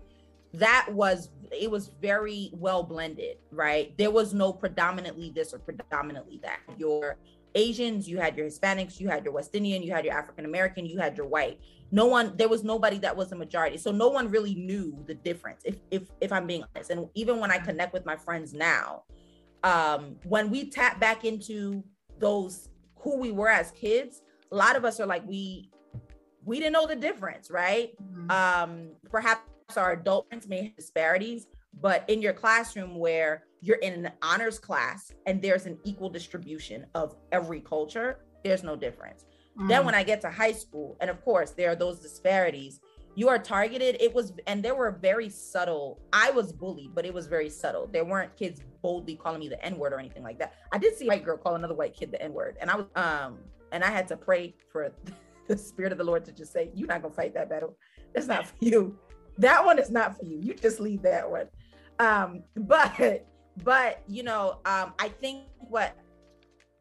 That was, it was very well blended, right? There was no predominantly this or predominantly that. Your Asians, you had your Hispanics, you had your West Indian, you had your African American, you had your white. No one, there was nobody that was a majority. So no one really knew the difference, if if if I'm being honest. And even when I connect with my friends now, um, when we tap back into those, who we were as kids, a lot of us are like, we we didn't know the difference, right? Mm-hmm. Um, perhaps our adult friends may have disparities, but in your classroom where you're in an honors class and there's an equal distribution of every culture, there's no difference. Mm. Then when I get to high school, and of course there are those disparities, you are targeted. It was, and there were very subtle, I was bullied, but it was very subtle. There weren't kids boldly calling me the N-word or anything like that. I did see a white girl call another white kid the N-word. And I was, um, and I had to pray for the Spirit of the Lord to just say, you're not gonna fight that battle. That's not for you. That one is not for you. You just leave that one. Um, but, but, you know, um, I think what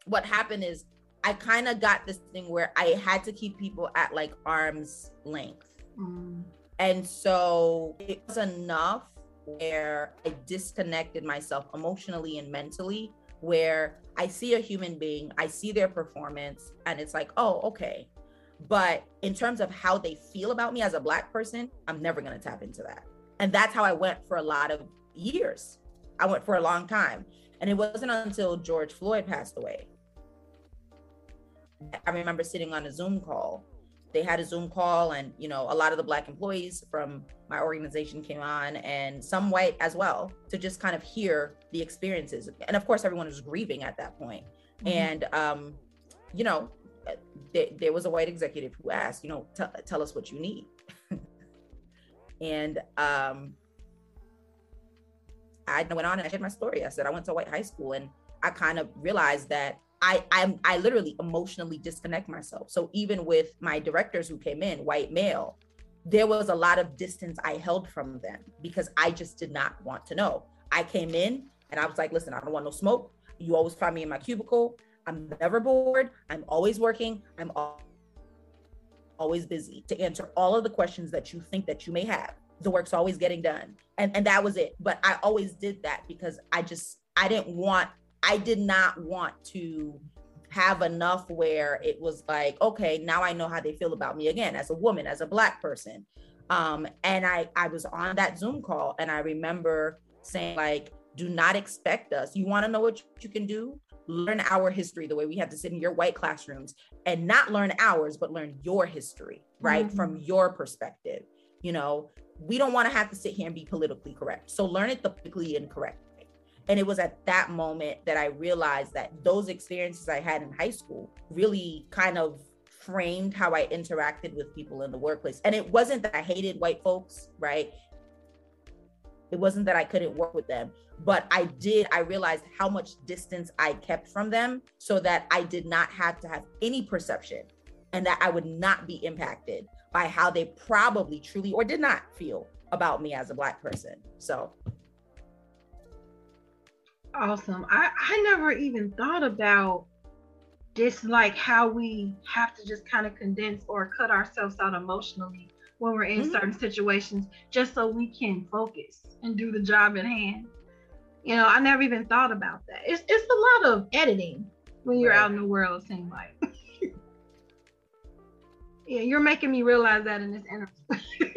what happened is I kind of got this thing where I had to keep people at like arm's length. Mm. And so it was enough where I disconnected myself emotionally and mentally, where I see a human being, I see their performance, and it's like, oh, okay. But in terms of how they feel about me as a Black person, I'm never going to tap into that. And that's how I went for a lot of years. I went for a long time. And it wasn't until George Floyd passed away. I remember sitting on a Zoom call. They had a Zoom call, and, you know, a lot of the Black employees from my organization came on, and some white as well, to just kind of hear the experiences. And of course, everyone was grieving at that point. Mm-hmm. And, um, you know, th- there was a white executive who asked, you know, t- tell us what you need. And um, I went on and I shared my story. I said, I went to a white high school, and I kind of realized that I, I I literally emotionally disconnect myself. So even with my directors who came in, white male, there was a lot of distance I held from them because I just did not want to know. I came in and I was like, listen, I don't want no smoke. You always find me in my cubicle. I'm never bored. I'm always working. I'm always busy to answer all of the questions that you think that you may have. The work's always getting done. And, and that was it. But I always did that because I just, I didn't want I did not want to have enough where it was like, okay, now I know how they feel about me again, as a woman, as a Black person. Um, and I, I was on that Zoom call, and I remember saying, like, do not expect us. You want to know what you can do? Learn our history the way we have to sit in your white classrooms, and not learn ours, but learn your history, right? Mm-hmm. From your perspective, you know, we don't want to have to sit here and be politically correct. So learn it the politically incorrect. And it was at that moment that I realized that those experiences I had in high school really kind of framed how I interacted with people in the workplace. And it wasn't that I hated white folks, right? It wasn't that I couldn't work with them, but I did, I realized how much distance I kept from them so that I did not have to have any perception, and that I would not be impacted by how they probably truly or did not feel about me as a Black person. So. Awesome. I, I never even thought about just like how we have to just kind of condense or cut ourselves out emotionally when we're in mm-hmm. certain situations, just so we can focus and do the job at hand. You know, I never even thought about that. It's it's a lot of editing when you're right. out in the world, it seems like. Yeah, you're making me realize that in this interview.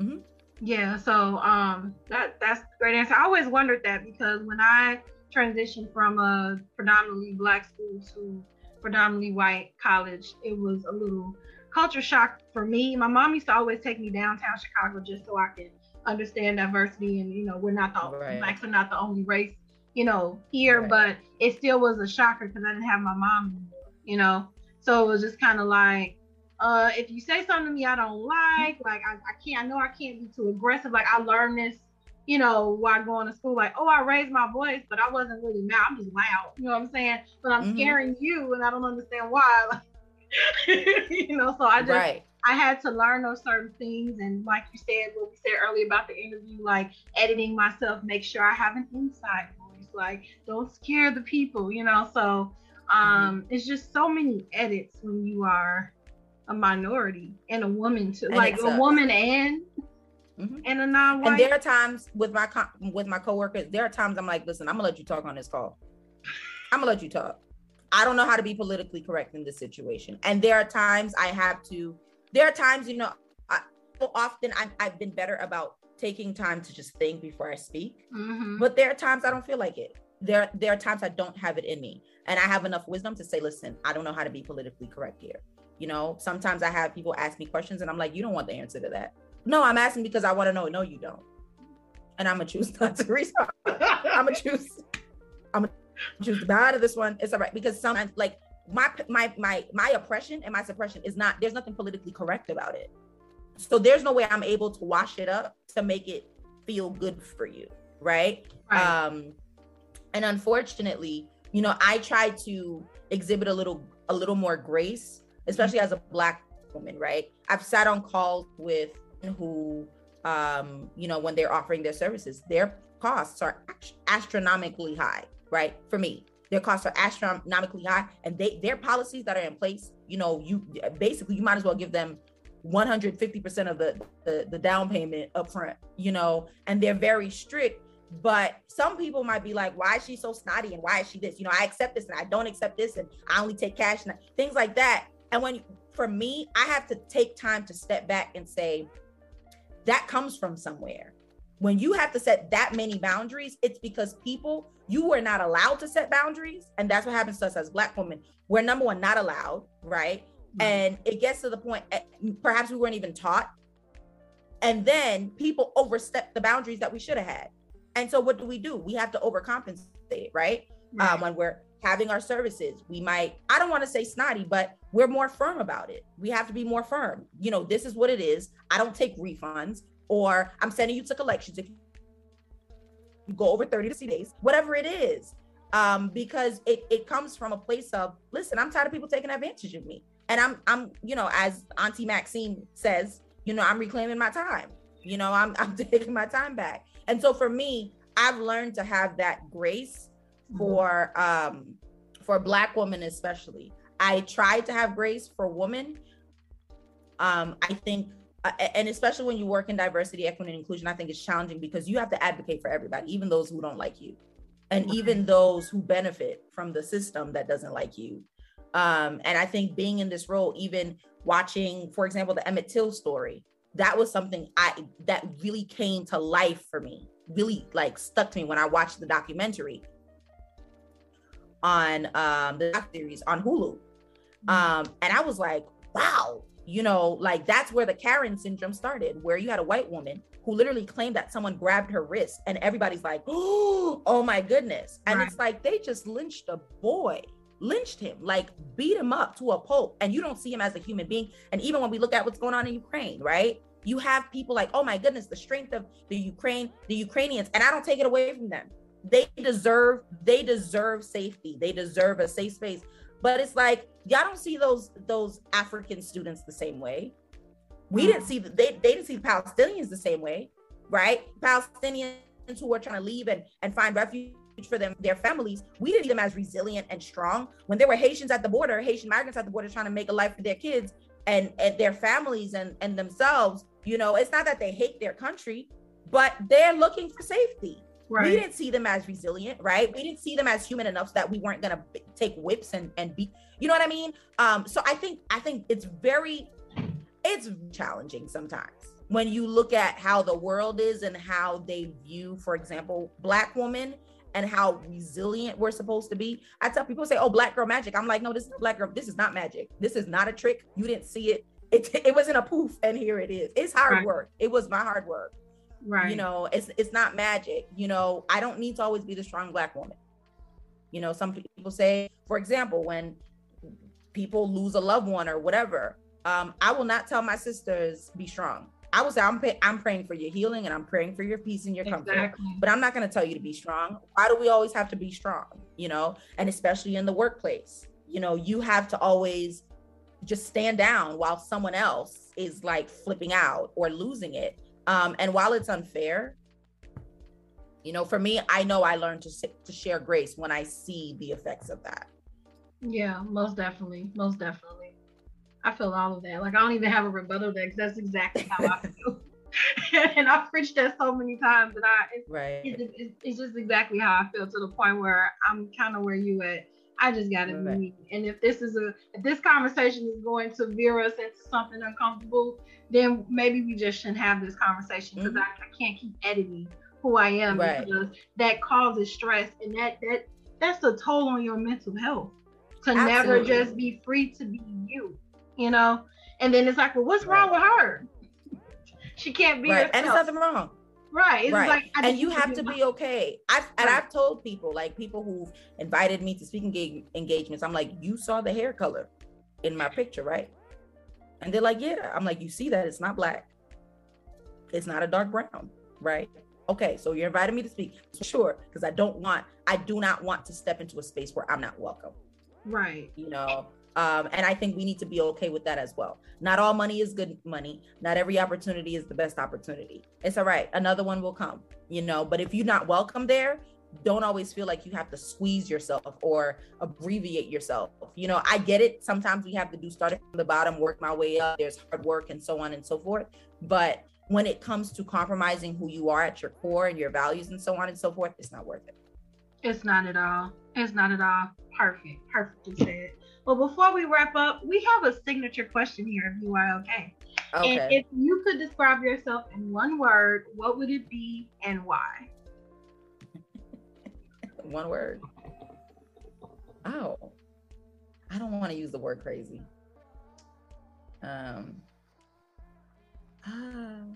Mm-hmm. Yeah, so um, that that's a great answer. I always wondered that, because when I transitioned from a predominantly Black school to predominantly white college, it was a little culture shock for me. My mom used to always take me downtown Chicago just so I could understand diversity, and you know, we're not the right. Blacks are not the only race, you know, here, right. But it still was a shocker because I didn't have my mom anymore, you know. So it was just kind of like, Uh, if you say something to me I don't like, like I, I can't, I know I can't be too aggressive. Like I learned this, you know, while going to school, like, oh, I raised my voice, but I wasn't really mad. I'm just loud, you know what I'm saying? But I'm mm-hmm. scaring you and I don't understand why. Like, you know, so I just, right. I had to learn those certain things. And like you said, what we said earlier about the interview, like editing myself, make sure I have an inside voice, like don't scare the people, you know? So um, mm-hmm. it's just so many edits when you are a minority and a woman too, and like a woman and mm-hmm. and a non-white. And there are times with my co- with my coworkers, there are times I'm like, listen, I'm gonna let you talk on this call. I'm gonna let you talk. I don't know how to be politically correct in this situation. And there are times I have to. There are times, you know, I, so often I, I've been better about taking time to just think before I speak. Mm-hmm. But there are times I don't feel like it. There there are times I don't have it in me, and I have enough wisdom to say, listen, I don't know how to be politically correct here. You know, sometimes I have people ask me questions and I'm like, you don't want the answer to that. No, I'm asking because I want to know. No, you don't. And I'm going to choose not to respond. I'm going to choose. I'm going to choose to bow out of this one. It's all right. Because sometimes like my, my, my, my oppression and my suppression is not, there's nothing politically correct about it. So there's no way I'm able to wash it up to make it feel good for you. Right. right. Um, and unfortunately, you know, I try to exhibit a little, a little more grace, especially as a Black woman, right? I've sat on calls with who, um, you know, when they're offering their services, their costs are astronomically high, right? For me, Their costs are astronomically high, and they their policies that are in place, you know, you basically you might as well give them one hundred fifty percent of the, the, the down payment up front, you know, and they're very strict. But some people might be like, why is she so snotty? And why is she this? You know, I accept this and I don't accept this. And I only take cash and things like that. And when, for me, I have to take time to step back and say, that comes from somewhere. When you have to set that many boundaries, it's because people, you were not allowed to set boundaries. And that's what happens to us as Black women. We're number one, not allowed, right? Mm-hmm. And it gets to the point, perhaps we weren't even taught. And then people overstep the boundaries that we should have had. And so what do we do? We have to overcompensate, right? right. Um, when we're having our services, we might, I don't want to say snotty, but we're more firm about it. We have to be more firm. You know, this is what it is. I don't take refunds, or I'm sending you to collections if you go over thirty to sixty days, whatever it is. Um, because it, it comes from a place of, listen, I'm tired of people taking advantage of me. And I'm, I'm, you know, as Auntie Maxine says, you know, I'm reclaiming my time. You know, I'm, I'm taking my time back. And so for me, I've learned to have that grace for um, for Black women, especially. I try to have grace for women. Um, I think, uh, and especially when you work in diversity, equity, and inclusion, I think it's challenging because you have to advocate for everybody, even those who don't like you, and even those who benefit from the system that doesn't like you. Um, and I think being in this role, even watching, for example, the Emmett Till story, that was something I that really came to life for me, really like stuck to me when I watched the documentary on um, the doc series on Hulu. Um, and I was like, wow, you know, like that's where the Karen syndrome started, where you had a white woman who literally claimed that someone grabbed her wrist and everybody's like, oh, oh my goodness. And right. It's like, they just lynched a boy. lynched him, like beat him up to a pulp, and you don't see him as a human being. And even when we look at what's going on in Ukraine, right? You have people like, oh my goodness, the strength of the Ukraine, the Ukrainians, and I don't take it away from them. They deserve, they deserve safety. They deserve a safe space. But it's like, y'all don't see those those African students the same way. We didn't see, the, they, they didn't see the Palestinians the same way, right? Palestinians who are trying to leave and, and find refuge for them, their families, we didn't see them as resilient and strong. When there were Haitians at the border, Haitian migrants at the border trying to make a life for their kids and, and their families and, and themselves, you know, it's not that they hate their country, but they're looking for safety. Right. We didn't see them as resilient, right? We didn't see them as human enough so that we weren't going to take whips and, and beat, you know what I mean? Um, so I think, I think it's very, it's challenging sometimes when you look at how the world is and how they view, for example, Black women, and how resilient we're supposed to be. I tell people, say, oh, Black girl magic. I'm like, no, this is Black girl. This is not magic. This is not a trick. You didn't see it. It, it wasn't a poof and here it is. It's hard right. work. It was my hard work. Right. You know, it's it's not magic. You know, I don't need to always be the strong Black woman. You know, some people say, for example, when people lose a loved one or whatever, um, I will not tell my sisters, be strong. I would say, I'm, pay- I'm praying for your healing and I'm praying for your peace and your comfort, exactly. But I'm not going to tell you to be strong. Why do we always have to be strong? You know, and especially in the workplace, you know, you have to always just stand down while someone else is like flipping out or losing it. Um, and while it's unfair, you know, for me, I know I learned to to share grace when I see the effects of that. Yeah, most definitely. Most definitely. I feel all of that. Like, I don't even have a rebuttal there because that's exactly how I feel. And I've preached that so many times that I, it's, right. it's, it's, it's just exactly how I feel, to the point where I'm kind of where you at. I just got to right. meet. And if this is a, if this conversation is going to veer us into something uncomfortable, then maybe we just shouldn't have this conversation, because mm-hmm. I, I can't keep editing who I am, right. because that causes stress, and that, that that's a toll on your mental health to Absolutely. Never just be free to be you. You know, and then it's like, well, what's wrong with her? She can't be right. herself. And there's nothing wrong. Right. It's right. like, I and you have to be, be okay. I've, right. And I've told people, like people who've invited me to speaking engage- engagements, I'm like, you saw the hair color in my picture, right? And they're like, yeah. I'm like, you see that? It's not black. It's not a dark brown, right? Okay, so you're inviting me to speak. Sure, because I don't want, I do not want to step into a space where I'm not welcome. Right. You know? Um, and I think we need to be okay with that as well. Not all money is good money. Not every opportunity is the best opportunity. It's all right. Another one will come, you know, but if you're not welcome there, don't always feel like you have to squeeze yourself or abbreviate yourself. You know, I get it. Sometimes we have to do starting from the bottom, work my way up. There's hard work and so on and so forth. But when it comes to compromising who you are at your core and your values and so on and so forth, it's not worth it. It's not at all. It's not at all. Perfect. Perfectly said. Well, before we wrap up, we have a signature question here, if you are okay. Okay. And if you could describe yourself in one word, what would it be and why? One word. Oh, I don't want to use the word crazy. Um. Uh,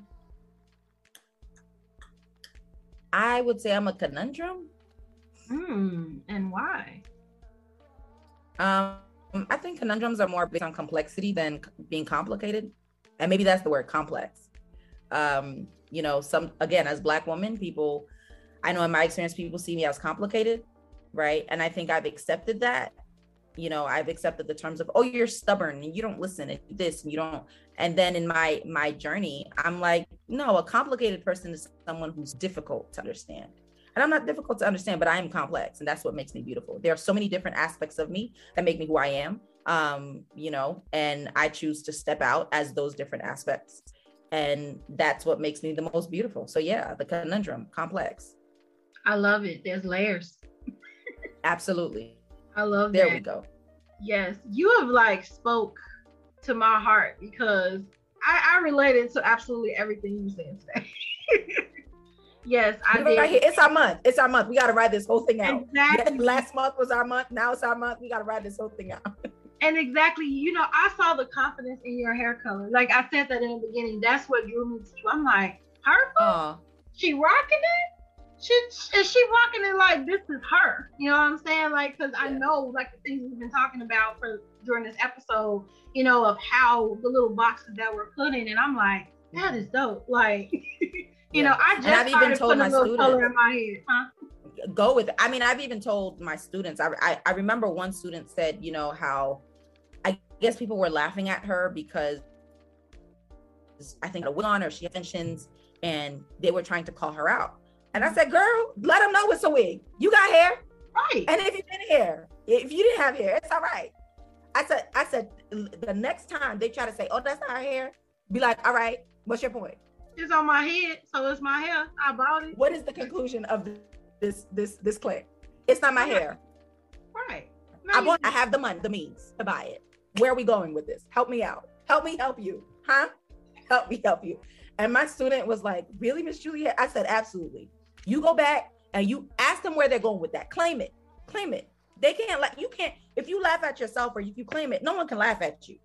I would say I'm a conundrum. Hmm. And why? Um, I think conundrums are more based on complexity than being complicated. And maybe that's the word, complex. Um, you know, some, again, as Black women, people, I know in my experience, people see me as complicated, right? And I think I've accepted that. You know, I've accepted the terms of, oh, you're stubborn and you don't listen and this and you don't. And then in my my journey, I'm like, no, a complicated person is someone who's difficult to understand. And I'm not difficult to understand, but I am complex. And that's what makes me beautiful. There are so many different aspects of me that make me who I am. Um, you know, and I choose to step out as those different aspects. And that's what makes me the most beautiful. So yeah, the conundrum, complex. I love it. There's layers. Absolutely. I love there that. There we go. Yes. You have like spoke to my heart because I, I related to absolutely everything you said today. Yes, I did. Right here. It's our month. It's our month. We got to ride this whole thing out. Exactly. Last month was our month. Now it's our month. We got to ride this whole thing out. And exactly, you know, I saw the confidence in your hair color. Like I said that in the beginning, that's what drew me to you. I'm like, her? Uh, she rocking it? She Is she rocking it like this is her? You know what I'm saying? Like, because yeah. I know like the things we've been talking about for during this episode, you know, of how the little boxes that were put in. And I'm like, that is dope. Like... You know, I just and I've even told my students, in my head, huh? go with it. I mean, I've even told my students, I, I, I remember one student said, you know, how I guess people were laughing at her because I think a wig on or she had mentions and they were trying to call her out. And I said, girl, let them know it's a wig. You got hair. Right. And if you didn't hair, if you didn't have hair, it's all right. I said, I said, the next time they try to say, oh, that's not her hair. Be like, all right, what's your point? It's on my head, so it's my hair. I bought it. What is the conclusion of this this this clip? It's not my hair. Right. No, I want. I have the money, the means to buy it. Where are we going with this? Help me out. Help me help you, huh? Help me help you. And my student was like, really, Miss Juliette? I said, absolutely. You go back and you ask them where they're going with that. Claim it. Claim it. They can't like you can't. If you laugh at yourself or if you claim it, no one can laugh at you.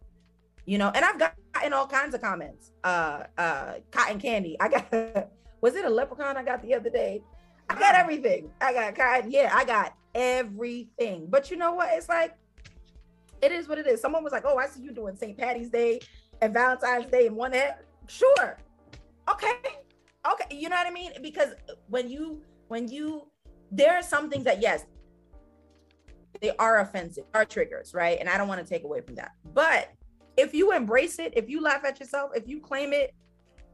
You know, and I've gotten all kinds of comments. Uh, uh, cotton candy. I got, was it a leprechaun I got the other day? I got everything. I got cotton. Yeah, I got everything. But you know what? It's like, it is what it is. Someone was like, oh, I see you doing Saint Patty's Day and Valentine's Day in one head. Sure. Okay. Okay. You know what I mean? Because when you, when you, there are some things that, yes, they are offensive, are triggers, right? And I don't want to take away from that. But if you embrace it, if you laugh at yourself, if you claim it,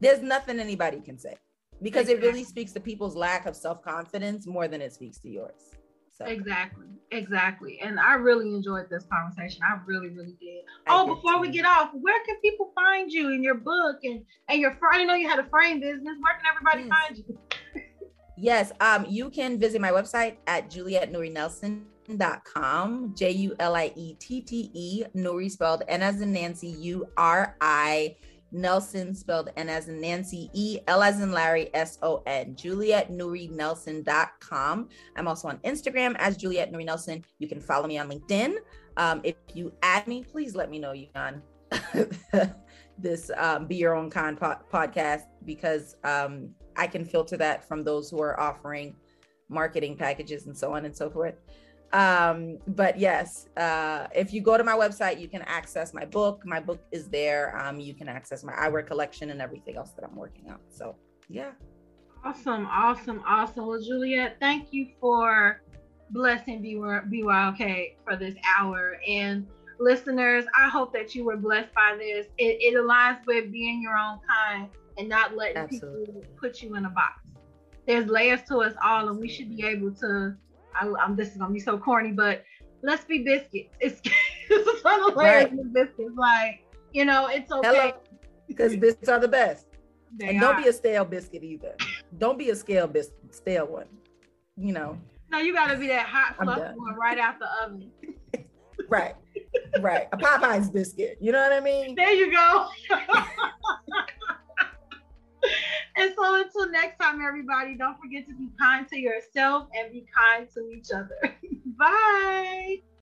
there's nothing anybody can say because exactly. It really speaks to people's lack of self-confidence more than it speaks to yours. So. Exactly. Exactly. And I really enjoyed this conversation. I really, really did. I oh, did before too. we get off, where can people find you in your book and, and your, I know you had a frame business. Where can everybody yes. find you? Yes. Um, you can visit my website at Juliette Nouri Nelson dot com, J U L I E T T E, Nouri spelled N as in Nancy, U R I, Nelson spelled N as in Nancy, E, L as in Larry, S O N, Juliette Nouri Nelson dot com. I'm also on Instagram as Juliette Nouri Nelson. You can follow me on LinkedIn. Um, if you add me, please let me know you on this um, Be Your Own Kind po- podcast because um, I can filter that from those who are offering marketing packages and so on and so forth. Um, but yes, uh, if you go to my website, you can access my book. My book is there. Um, you can access my eyewear collection and everything else that I'm working on. So yeah. Awesome. Awesome. Awesome. Well, Juliette, thank you for blessing B Y O K for this hour. And listeners, I hope that you were blessed by this. It, it aligns with being your own kind and not letting Absolutely. people put you in a box. there's layers to us all, and we should be able to, I, I'm, this is gonna be so corny, but let's be biscuits. It's, it's a ton of layers in biscuits. Like, you know, it's okay. Because biscuits are the best. They and don't are. Be a stale biscuit either. Don't be a stale biscuit, stale one, you know. No, you gotta be that hot fluff one right out the oven. Right, right. A Popeyes biscuit, you know what I mean? There you go. And so until next time, everybody, don't forget to be kind to yourself and be kind to each other. Bye.